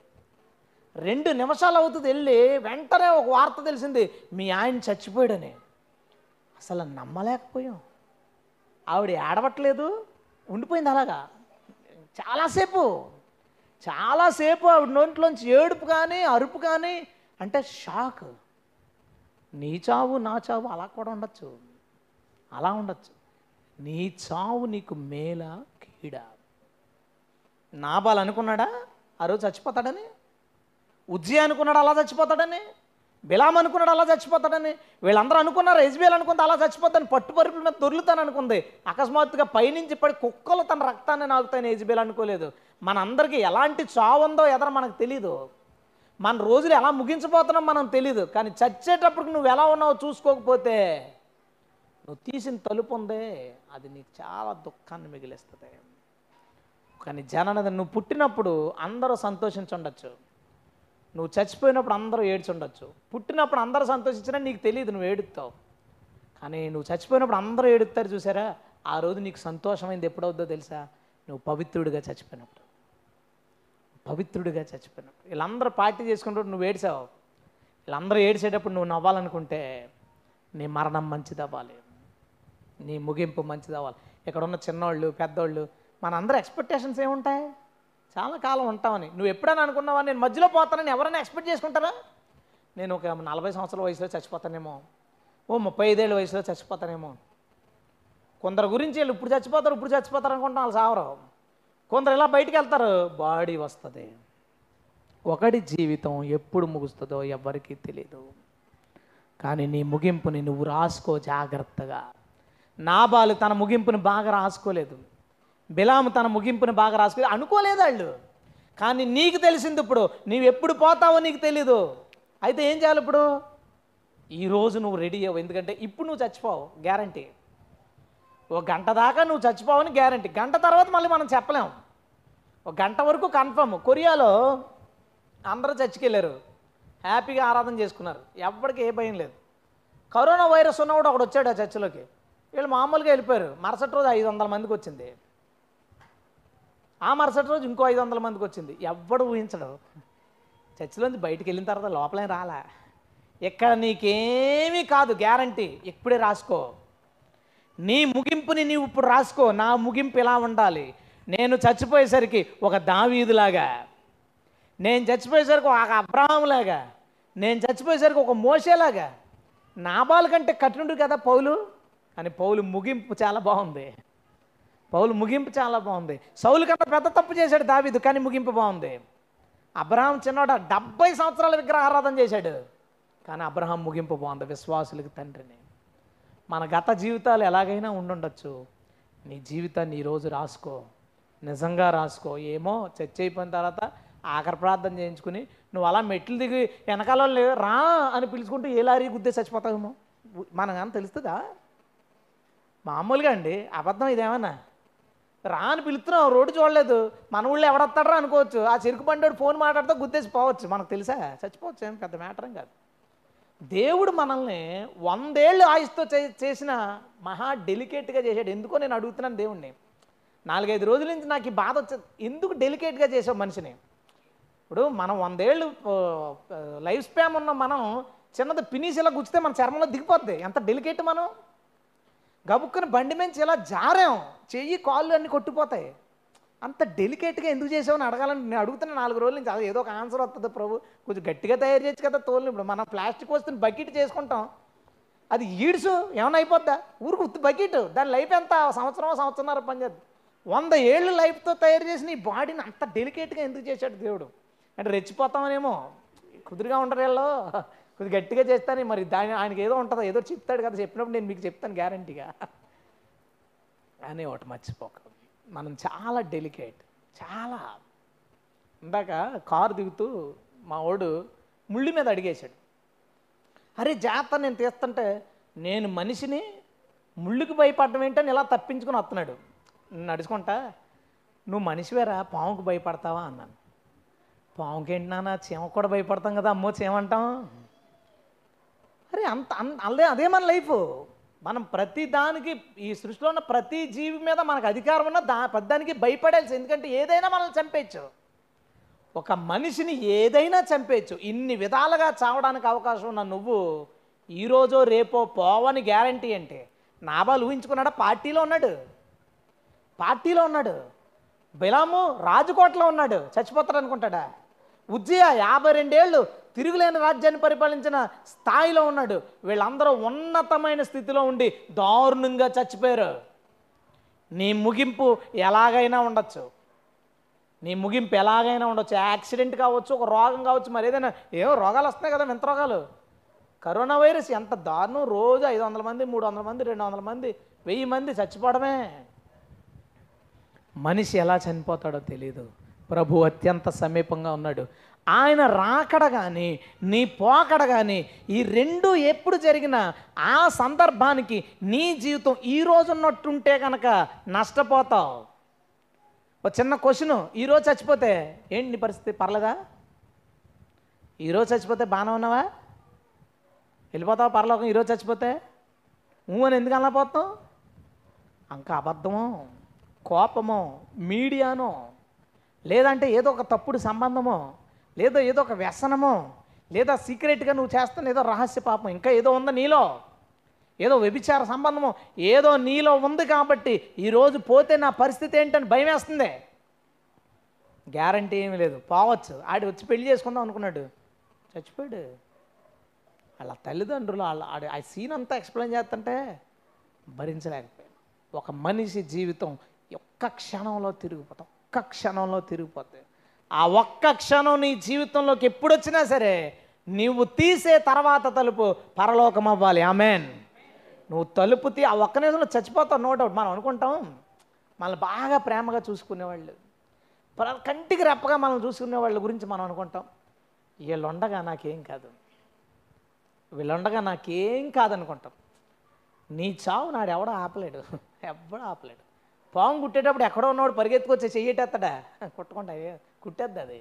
2 నిమిషాలు అవుతుంది వెళ్ళి, వెంటనే ఒక వార్త తెలిసింది, మీ ఆయన చచ్చిపోయాడని. అసలు నమ్మలేకపోయాం. ఆవిడ ఏడవట్లేదు, ఉండిపోయింది అలాగా చాలాసేపు. ఆవిడ నోట్లోంచి ఏడుపు కానీ అరుపు కానీ, అంటే షాక్. నీ చావు నా చావు అలా కూడా ఉండొచ్చు, అలా ఉండొచ్చు. నీ చావు నీకు మేలా కీడా? నాబాలు అనుకున్నాడా ఆ రోజు చచ్చిపోతాడని? ఉజ్జయ అనుకున్నాడు అలా చచ్చిపోతాడని? బిలాం అనుకున్నాడు అలా చచ్చిపోతాడని? వీళ్ళందరూ అనుకున్నారు. యెజెబెల్ అనుకుంది అలా చచ్చిపోతాను, పట్టుపరుపుల మీద దొర్లుతాను అనుకుంది. అకస్మాత్తుగా పైనుంచి పడి కుక్కలు తన రక్తాన్ని నాగుతాయని యెజెబెల్ అనుకోలేదు. మనందరికీ ఎలాంటి చావు ఉందో ఎదర మనకు తెలీదు, మన రోజులు ఎలా ముగించబోతున్నాం మనం తెలీదు. కానీ చచ్చేటప్పుడు నువ్వు ఎలా ఉన్నావో చూసుకోకపోతే, నువ్వు తీసిన తలుపు ఉందే అది నీకు చాలా దుఃఖాన్ని మిగిలిస్తుంది. కానీ జనన నువ్వు పుట్టినప్పుడు అందరూ సంతోషించుండొచ్చు, నువ్వు చచ్చిపోయినప్పుడు అందరూ ఏడ్చుండొచ్చు. పుట్టినప్పుడు అందరూ సంతోషించినా నీకు తెలియదు, నువ్వు ఏడుస్తావు. కానీ నువ్వు చచ్చిపోయినప్పుడు అందరూ ఏడుస్తారు చూసారా, ఆ రోజు నీకు సంతోషమైంది ఎప్పుడవుద్దో తెలుసా? నువ్వు పవిత్రుడిగా చచ్చిపోయినప్పుడు, పవిత్రుడిగా చచ్చిపోయినప్పుడు. వీళ్ళందరూ పార్టీ చేసుకున్నప్పుడు నువ్వు ఏడ్చావు, వీళ్ళందరూ ఏడ్చేటప్పుడు నువ్వు నవ్వాలనుకుంటే నీ మరణం మంచిది అవ్వాలి, నీ ముగింపు మంచిది అవ్వాలి. ఇక్కడ ఉన్న చిన్నోళ్ళు పెద్దోళ్ళు మనందరూ ఎక్స్పెక్టేషన్స్ ఏముంటాయి? చాలా కాలం ఉంటామని. నువ్వు ఎప్పుడైనా అనుకున్నావా నేను మధ్యలో పోతానని? ఎవరైనా ఎక్స్పెక్ట్ చేసుకుంటారా? నేను ఒక 40 సంవత్సరాల వయసులో చచ్చిపోతానేమో, ఓ 35 ఏళ్ళ వయసులో చచ్చిపోతానేమో. కొందరు గురించి వీళ్ళు ఇప్పుడు చచ్చిపోతారు అనుకుంటాం, వాళ్ళు సావరు. కొందరు ఇలా బయటికి వెళ్తారు, బాడీ వస్తుంది. ఒకటి జీవితం ఎప్పుడు ముగుస్తుందో ఎవ్వరికీ తెలియదు, కానీ నీ ముగింపుని నువ్వు రాసుకో జాగ్రత్తగా. నాబాలు తన ముగింపుని బాగా రాసుకోలేదు, బిలాము తన ముగింపుని బాగా రాసుకోలేదు, అనుకోలేదు వాళ్ళు. కానీ నీకు తెలిసింది ఇప్పుడు, నీవు ఎప్పుడు పోతావో నీకు తెలీదు. అయితే ఏం చేయాలి ఇప్పుడు? ఈరోజు నువ్వు రెడీ అవ్వు, ఎందుకంటే ఇప్పుడు నువ్వు చచ్చిపోవు గ్యారంటీ. ఒక గంట దాకా నువ్వు చచ్చిపోవని గ్యారంటీ, గంట తర్వాత మళ్ళీ మనం చెప్పలేము. ఒక గంట వరకు కన్ఫర్మ్. కొరియాలో అందరూ చచ్చికెళ్ళారు, హ్యాపీగా ఆరాధన చేసుకున్నారు, ఎప్పటికీ ఏ భయం లేదు. కరోనా వైరస్ ఉన్నవాడు ఒకడు వచ్చాడు ఆ చర్చిలోకి, వీళ్ళు మామూలుగా వెళ్ళిపోయారు. మరుసటి రోజు 500 మందికి వచ్చింది, ఆ మరుసటి రోజు ఇంకో 500 మందికి వచ్చింది. ఎవ్వడు ఊహించడు. చర్చిలోంచి బయటికి వెళ్ళిన తర్వాత లోపలేం రాలా. ఇక్కడ నీకేమీ కాదు గ్యారంటీ, ఇప్పుడే రాసుకో నీ ముగింపుని. నీవు ఇప్పుడు రాసుకో, నా ముగింపు ఇలా ఉండాలి, నేను చచ్చిపోయేసరికి ఒక దావీదులాగా, నేను చచ్చిపోయేసరికి ఒక అబ్రహాములాగా, నేను చచ్చిపోయేసరికి ఒక మోషేలాగా. నాబాలు కంటే కఠినుడు కదా పౌలు, కానీ పౌలు ముగింపు చాలా బాగుంది. సౌలు కన్నా పెద్ద తప్పు చేశాడు దావీదు, కానీ ముగింపు బాగుంది. అబ్రహాం చిన్నోట 70 సంవత్సరాల విగ్రహారాధన చేశాడు, కానీ అబ్రహాం ముగింపు బాగుంది, విశ్వాసులకు తండ్రిని. మన గత జీవితాలు ఎలాగైనా ఉండుండొచ్చు, నీ జీవితాన్ని ఈరోజు రాసుకో, నిజంగా రాసుకో. ఏమో చర్చ అయిపోయిన తర్వాత ఆఖరి ప్రార్థన చేయించుకుని నువ్వు అలా మెట్లు దిగి వెనకాల రా అని పిలుచుకుంటూ ఏ లారీ గుద్దే చచ్చిపోతావేమో మనకని తెలుస్తుందా? మామూలుగా అండి, అబద్ధం ఇదేమన్నా. రా అని పిలుస్తున్నావు, రోడ్డు చూడలేదు, మన ఊళ్ళో ఎవడొస్తాడరా అనుకోవచ్చు. ఆ చెరుకు బండి ఫోన్ మాట్లాడితే గుద్దేసి పోవచ్చు, మనకు తెలుసా? చచ్చిపోవచ్చు, ఏం పెద్ద మ్యాటరేం కాదు. దేవుడు మనల్ని 100 ఏళ్ళు ఆయుస్తో చేసిన మహా డెలికేట్గా చేశాడు. ఎందుకో నేను అడుగుతున్నాను దేవుణ్ణి, 4-5 రోజుల నుంచి నాకు ఈ బాధ వచ్చింది, ఎందుకు డెలికేట్గా చేసావు మనిషిని? ఇప్పుడు మనం 100 ఏళ్ళు లైఫ్ స్పాన్ ఉన్న మనం చిన్నది పినీసి ఇలా గుచ్చితే మన చర్మంలో దిగిపోద్ది. ఎంత డెలికేట్ మనం! గబుక్కుని బండి మించి ఇలా జారాం, చెయ్యి కాళ్ళు అన్నీ కొట్టిపోతాయి. అంత డెలికేట్గా ఎందుకు చేసావు అని అడగాలని నేను అడుగుతున్నా 4 రోజుల నుంచి. అది ఏదో ఒక ఆన్సర్ వస్తుంది ప్రభు, కొంచెం గట్టిగా తయారు చేయొచ్చు కదా తోలు. ఇప్పుడు మనం ప్లాస్టిక్ వస్తువుని బకెట్ చేసుకుంటాం, అది ఈడ్సు ఏమైనా అయిపోద్దా? ఊరికి ఉత్తి బకెట్, దాని లైఫ్ ఎంత? సంవత్సరం, సంవత్సరంన్నర పనిచేద్దాం. 100 ఏళ్ళు లైఫ్తో తయారు చేసిన ఈ బాడీని అంత డెలికేట్గా ఎందుకు చేశాడు దేవుడు? అంటే రెచ్చిపోతామనేమో, కుదురుగా ఉండరు వీళ్ళు, కొద్ది గట్టిగా చేస్తాను. మరి దాని ఆయనకి ఏదో ఉంటుందో, ఏదో చెప్తాడు కదా, చెప్పినప్పుడు నేను మీకు చెప్తాను గ్యారంటీగా అనే ఒకటి మర్చిపోక. మనం చాలా డెలికేట్, చాలా. ఇందాక కారు దిగుతూ మా వాడు ముళ్ళు మీద అడిగేశాడు, అరే జాగ్రత్త నేను తీస్తుంటే, నేను మనిషిని ముళ్ళుకి భయపడడం ఏంటని ఇలా తప్పించుకుని వస్తున్నాడు. నడుచుకుంటా, నువ్వు మనిషివేరా పాముకు భయపడతావా అన్నాను. పాముకేంటి నాన్న, చీమ కూడా భయపడతాం కదా, అమ్మో చీమంటాం. అరే అదే అదే మన లైఫ్. మనం ప్రతి దానికి, ఈ సృష్టిలో ఉన్న ప్రతి జీవి మీద మనకు అధికారం ఉన్న దానికి భయపడాల్సి, ఎందుకంటే ఏదైనా మనల్ని చంపేయచ్చు. ఒక మనిషిని ఏదైనా చంపేయచ్చు. ఇన్ని విధాలుగా చావడానికి అవకాశం ఉన్న నువ్వు ఈరోజో రేపో పోవని గ్యారంటీ అంటే, నాబాలు ఊహించుకున్నాడా? పార్టీలో ఉన్నాడు. బిలాము రాజకోటలో ఉన్నాడు, చచ్చిపోతాడు అనుకుంటాడా? ఉజ్జయ 52 ఏళ్ళు తిరుగులేని రాజ్యాన్ని పరిపాలించిన స్థాయిలో ఉన్నాడు. వీళ్ళందరూ ఉన్నతమైన స్థితిలో ఉండి దారుణంగా చచ్చిపోయారు. నీ ముగింపు ఎలాగైనా ఉండొచ్చు. యాక్సిడెంట్ కావచ్చు, ఒక రోగం కావచ్చు, మరి ఏదైనా. ఏమో రోగాలు వస్తాయి కదా, ఎంత రోగాలు. కరోనా వైరస్ ఎంత దారుణం, రోజు 500 మంది, 300 మంది, 200 మంది, 1000 మంది చచ్చిపోవడమే. మనిషి ఎలా చనిపోతాడో తెలియదు. ప్రభు అత్యంత సమీపంగా ఉన్నాడు. ఆయన రాకడ కానీ నీ పోకడ కానీ, ఈ రెండు ఎప్పుడు జరిగినా ఆ సందర్భానికి నీ జీవితం ఈరోజు ఉన్నట్టుంటే కనుక నష్టపోతావు. ఒక చిన్న క్వశ్చను, ఈరోజు చచ్చిపోతే ఏంటి నీ పరిస్థితి? పర్లేదా? ఈరోజు చచ్చిపోతే బాగానే ఉన్నావా? వెళ్ళిపోతావా పరలోకం ఈరోజు చచ్చిపోతే? అని ఎందుకు అనలేకపోతాం? అంక అబద్ధము, కోపమో, మీడియానో, లేదంటే ఏదో ఒక తప్పుడు సంబంధమో, లేదా ఏదో ఒక వ్యసనమో, లేదా సీక్రెట్గా నువ్వు చేస్తున్న ఏదో రహస్య పాపం, ఇంకా ఏదో ఉందా నీలో, ఏదో వ్యభిచార సంబంధమో, ఏదో నీలో ఉంది కాబట్టి ఈరోజు పోతే నా పరిస్థితి ఏంటని భయం వేస్తుంది. గ్యారంటీ ఏమీ లేదు. పోవచ్చు, ఆడి వచ్చి పెళ్లి చేసుకుందాం అనుకున్నాడు, చచ్చిపోయాడు. వాళ్ళ తల్లిదండ్రులు వాళ్ళ ఆ సీన్ అంతా ఎక్స్ప్లెయిన్ చేస్తుంటే భరించలేకపోయాడు. ఒక మనిషి జీవితం ఒక్క క్షణంలో తిరిగిపోతాం. ఆ ఒక్క క్షణం నీ జీవితంలోకి ఎప్పుడొచ్చినా సరే నీవు తీసే తర్వాత తలుపు పరలోకం అవ్వాలి. ఆమెన్. నువ్వు తలుపు ఆ ఒక్క నిమిషంలో చచ్చిపోతావు, నో డౌట్. మనం అనుకుంటాం మనల్ని బాగా ప్రేమగా చూసుకునేవాళ్ళు, కంటికి రెప్పగా మనం చూసుకునే వాళ్ళ గురించి మనం అనుకుంటాం, వీళ్ళుండగా నాకేం కాదనుకుంటాం. నీ చావు నాడు ఎవడో ఆపలేడు. పాము కుట్టేటప్పుడు ఎక్కడో ఉన్నవాడు పరిగెత్తుకొచ్చి చెయ్యేటేస్తాడా? కుట్టకుండా కుట్టేద్ది అది.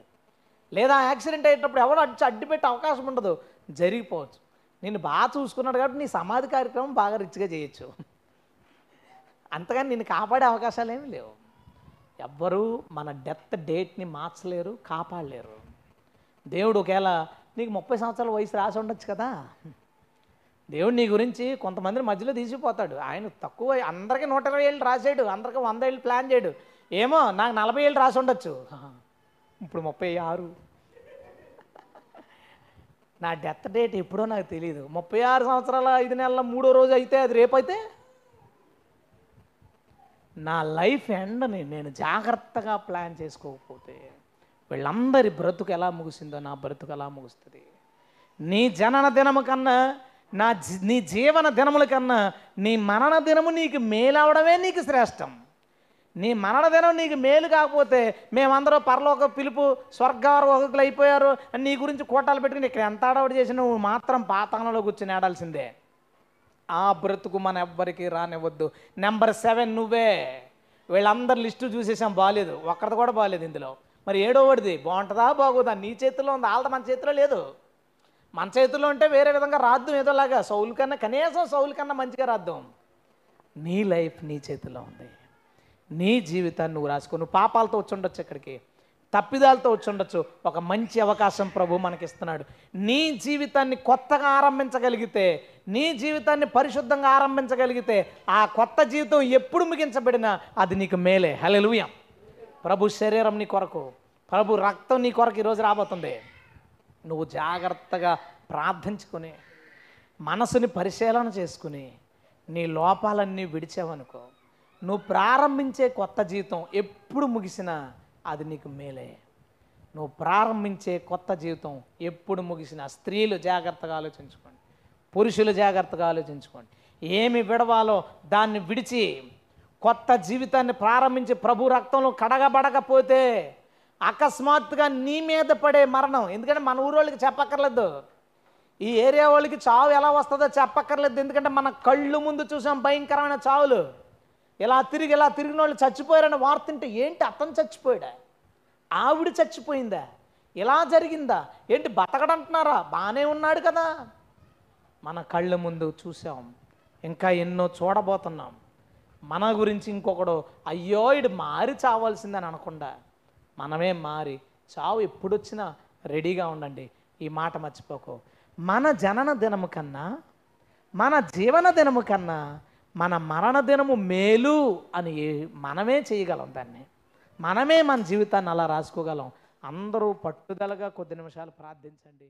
లేదా యాక్సిడెంట్ అయ్యేటప్పుడు ఎవడో అడ్డు పెట్టే అవకాశం ఉండదు, జరిగిపోవచ్చు. నేను బాగా చూసుకున్నాడు కాబట్టి నీ సమాధి కార్యక్రమం బాగా రిచ్గా చేయొచ్చు, అంతగాని నిన్ను కాపాడే అవకాశాలు ఏమీ లేవు. ఎవ్వరూ మన డెత్ డేట్ని మార్చలేరు, కాపాడలేరు. దేవుడు ఒకవేళ నీకు 30 సంవత్సరాల వయసు రాసి ఉండొచ్చు కదా, దేవుడు నీ గురించి కొంతమందిని మధ్యలో తీసిపోతాడు. ఆయన తక్కువ, అందరికీ 120 ఏళ్ళు రాసాడు, అందరికీ 100 ఏళ్ళు ప్లాన్ చేయడు. ఏమో నాకు 40 ఏళ్ళు రాసి ఉండొచ్చు, ఇప్పుడు 36. నా డెత్ డేట్ ఎప్పుడో నాకు తెలియదు. 36 సంవత్సరాల 5 నెలల 3వ రోజు అయితే, అది రేపైతే నా లైఫ్ ఎండ్ని నేను జాగ్రత్తగా ప్లాన్ చేసుకోకపోతే వీళ్ళందరి బ్రతుకు ఎలా ముగిసిందో నా బ్రతుకు ఎలా ముగుస్తుంది. నీ జనన దినము కన్నా, నీ జీవన దినముల కన్నా నీ మరణ దినము నీకు మేలవడమే నీకు శ్రేష్టం. నీ మరణ దినం నీకు మేలు కాకపోతే, మేమందరూ పరలోక పిలుపు స్వర్గారోహకులు అయిపోయారు అని నీ గురించి కోటాలు పెట్టుకుని ఇక్కడ ఎంత ఆడవాడు చేసి నువ్వు మాత్రం పాతాళంలో కూర్చొని ఆడాల్సిందే. ఆ బ్రతుకు మన ఎవ్వరికి రానివ్వద్దు. నెంబర్ 7 నువ్వే. వీళ్ళందరి లిస్టు చూసేసాం, బాగాలేదు, ఒక్కరిది కూడా బాగాలేదు ఇందులో. మరి 7వది బాగుంటుందా బాగోదా? నీ చేతిలో ఉంది, వాళ్ళది మన చేతిలో లేదు. మన చేతుల్లో ఉంటే వేరే విధంగా రాద్దాం, ఏదోలాగా కనీసం సౌలు కన్నా మంచిగా రాద్దాం. నీ లైఫ్ నీ చేతిలో ఉంది. నీ జీవితాన్ని నువ్వు రాసుకో. నువ్వు పాపాలతో వచ్చుండొచ్చు, ఇక్కడికి తప్పిదాలతో వచ్చుండొచ్చు. ఒక మంచి అవకాశం ప్రభు మనకిస్తున్నాడు. నీ జీవితాన్ని కొత్తగా ఆరంభించగలిగితే, నీ జీవితాన్ని పరిశుద్ధంగా ఆరంభించగలిగితే, ఆ కొత్త జీవితం ఎప్పుడు ముగించబడినా అది నీకు మేలే. హల్లెలూయా. ప్రభు శరీరం నీ కొరకు, ప్రభు రక్తం నీ కొరకు ఈరోజు రాబోతుంది. నువ్వు జాగ్రత్తగా ప్రార్థించుకుని మనసుని పరిశీలన చేసుకుని నీ లోపాలన్నీ విడిచావనుకో, నువ్వు ప్రారంభించే కొత్త జీవితం ఎప్పుడు ముగిసినా అది నీకు మేలే. నువ్వు ప్రారంభించే కొత్త జీవితం ఎప్పుడు ముగిసినా. స్త్రీలు జాగ్రత్తగా ఆలోచించుకోండి, పురుషులు జాగ్రత్తగా ఆలోచించుకోండి. ఏమి విడవాలో దాన్ని విడిచి కొత్త జీవితాన్ని ప్రారంభించి ప్రభు రక్తంలో కడగబడకపోతే అకస్మాత్తుగా నీ మీద పడే మరణం. ఎందుకంటే మన ఊరోళ్ళకి చెప్పక్కర్లేదు, ఈ ఏరియా వాళ్ళకి చావు ఎలా వస్తుందో చెప్పక్కర్లేదు. ఎందుకంటే మన కళ్ళు ముందు చూసాం భయంకరమైన చావులు. ఇలా తిరిగిన వాళ్ళు చచ్చిపోయారని వార్తంటే ఏంటి, అతను చచ్చిపోయాడా, ఆవిడ చచ్చిపోయిందా, ఇలా జరిగిందా, ఏంటి బతకడంటున్నారా, బాగానే ఉన్నాడు కదా. మన కళ్ళ ముందు చూసాం, ఇంకా ఎన్నో చూడబోతున్నాం. మన గురించి ఇంకొకడు అయ్యో ఇడు మారి చావాల్సిందని అనకుండా మనమే మారి చావు ఎప్పుడొచ్చినా రెడీగా ఉండండి. ఈ మాట మర్చిపోకు. మన జనన దినము కన్నా, మన జీవన దినము కన్నా మన మరణ దినము మేలు అని మనమే చేయగలం. దాన్ని మనమే మన జీవితాన్ని అలా రాసుకోగలం. అందరూ పట్టుదలగా కొద్ది నిమిషాలు ప్రార్థించండి.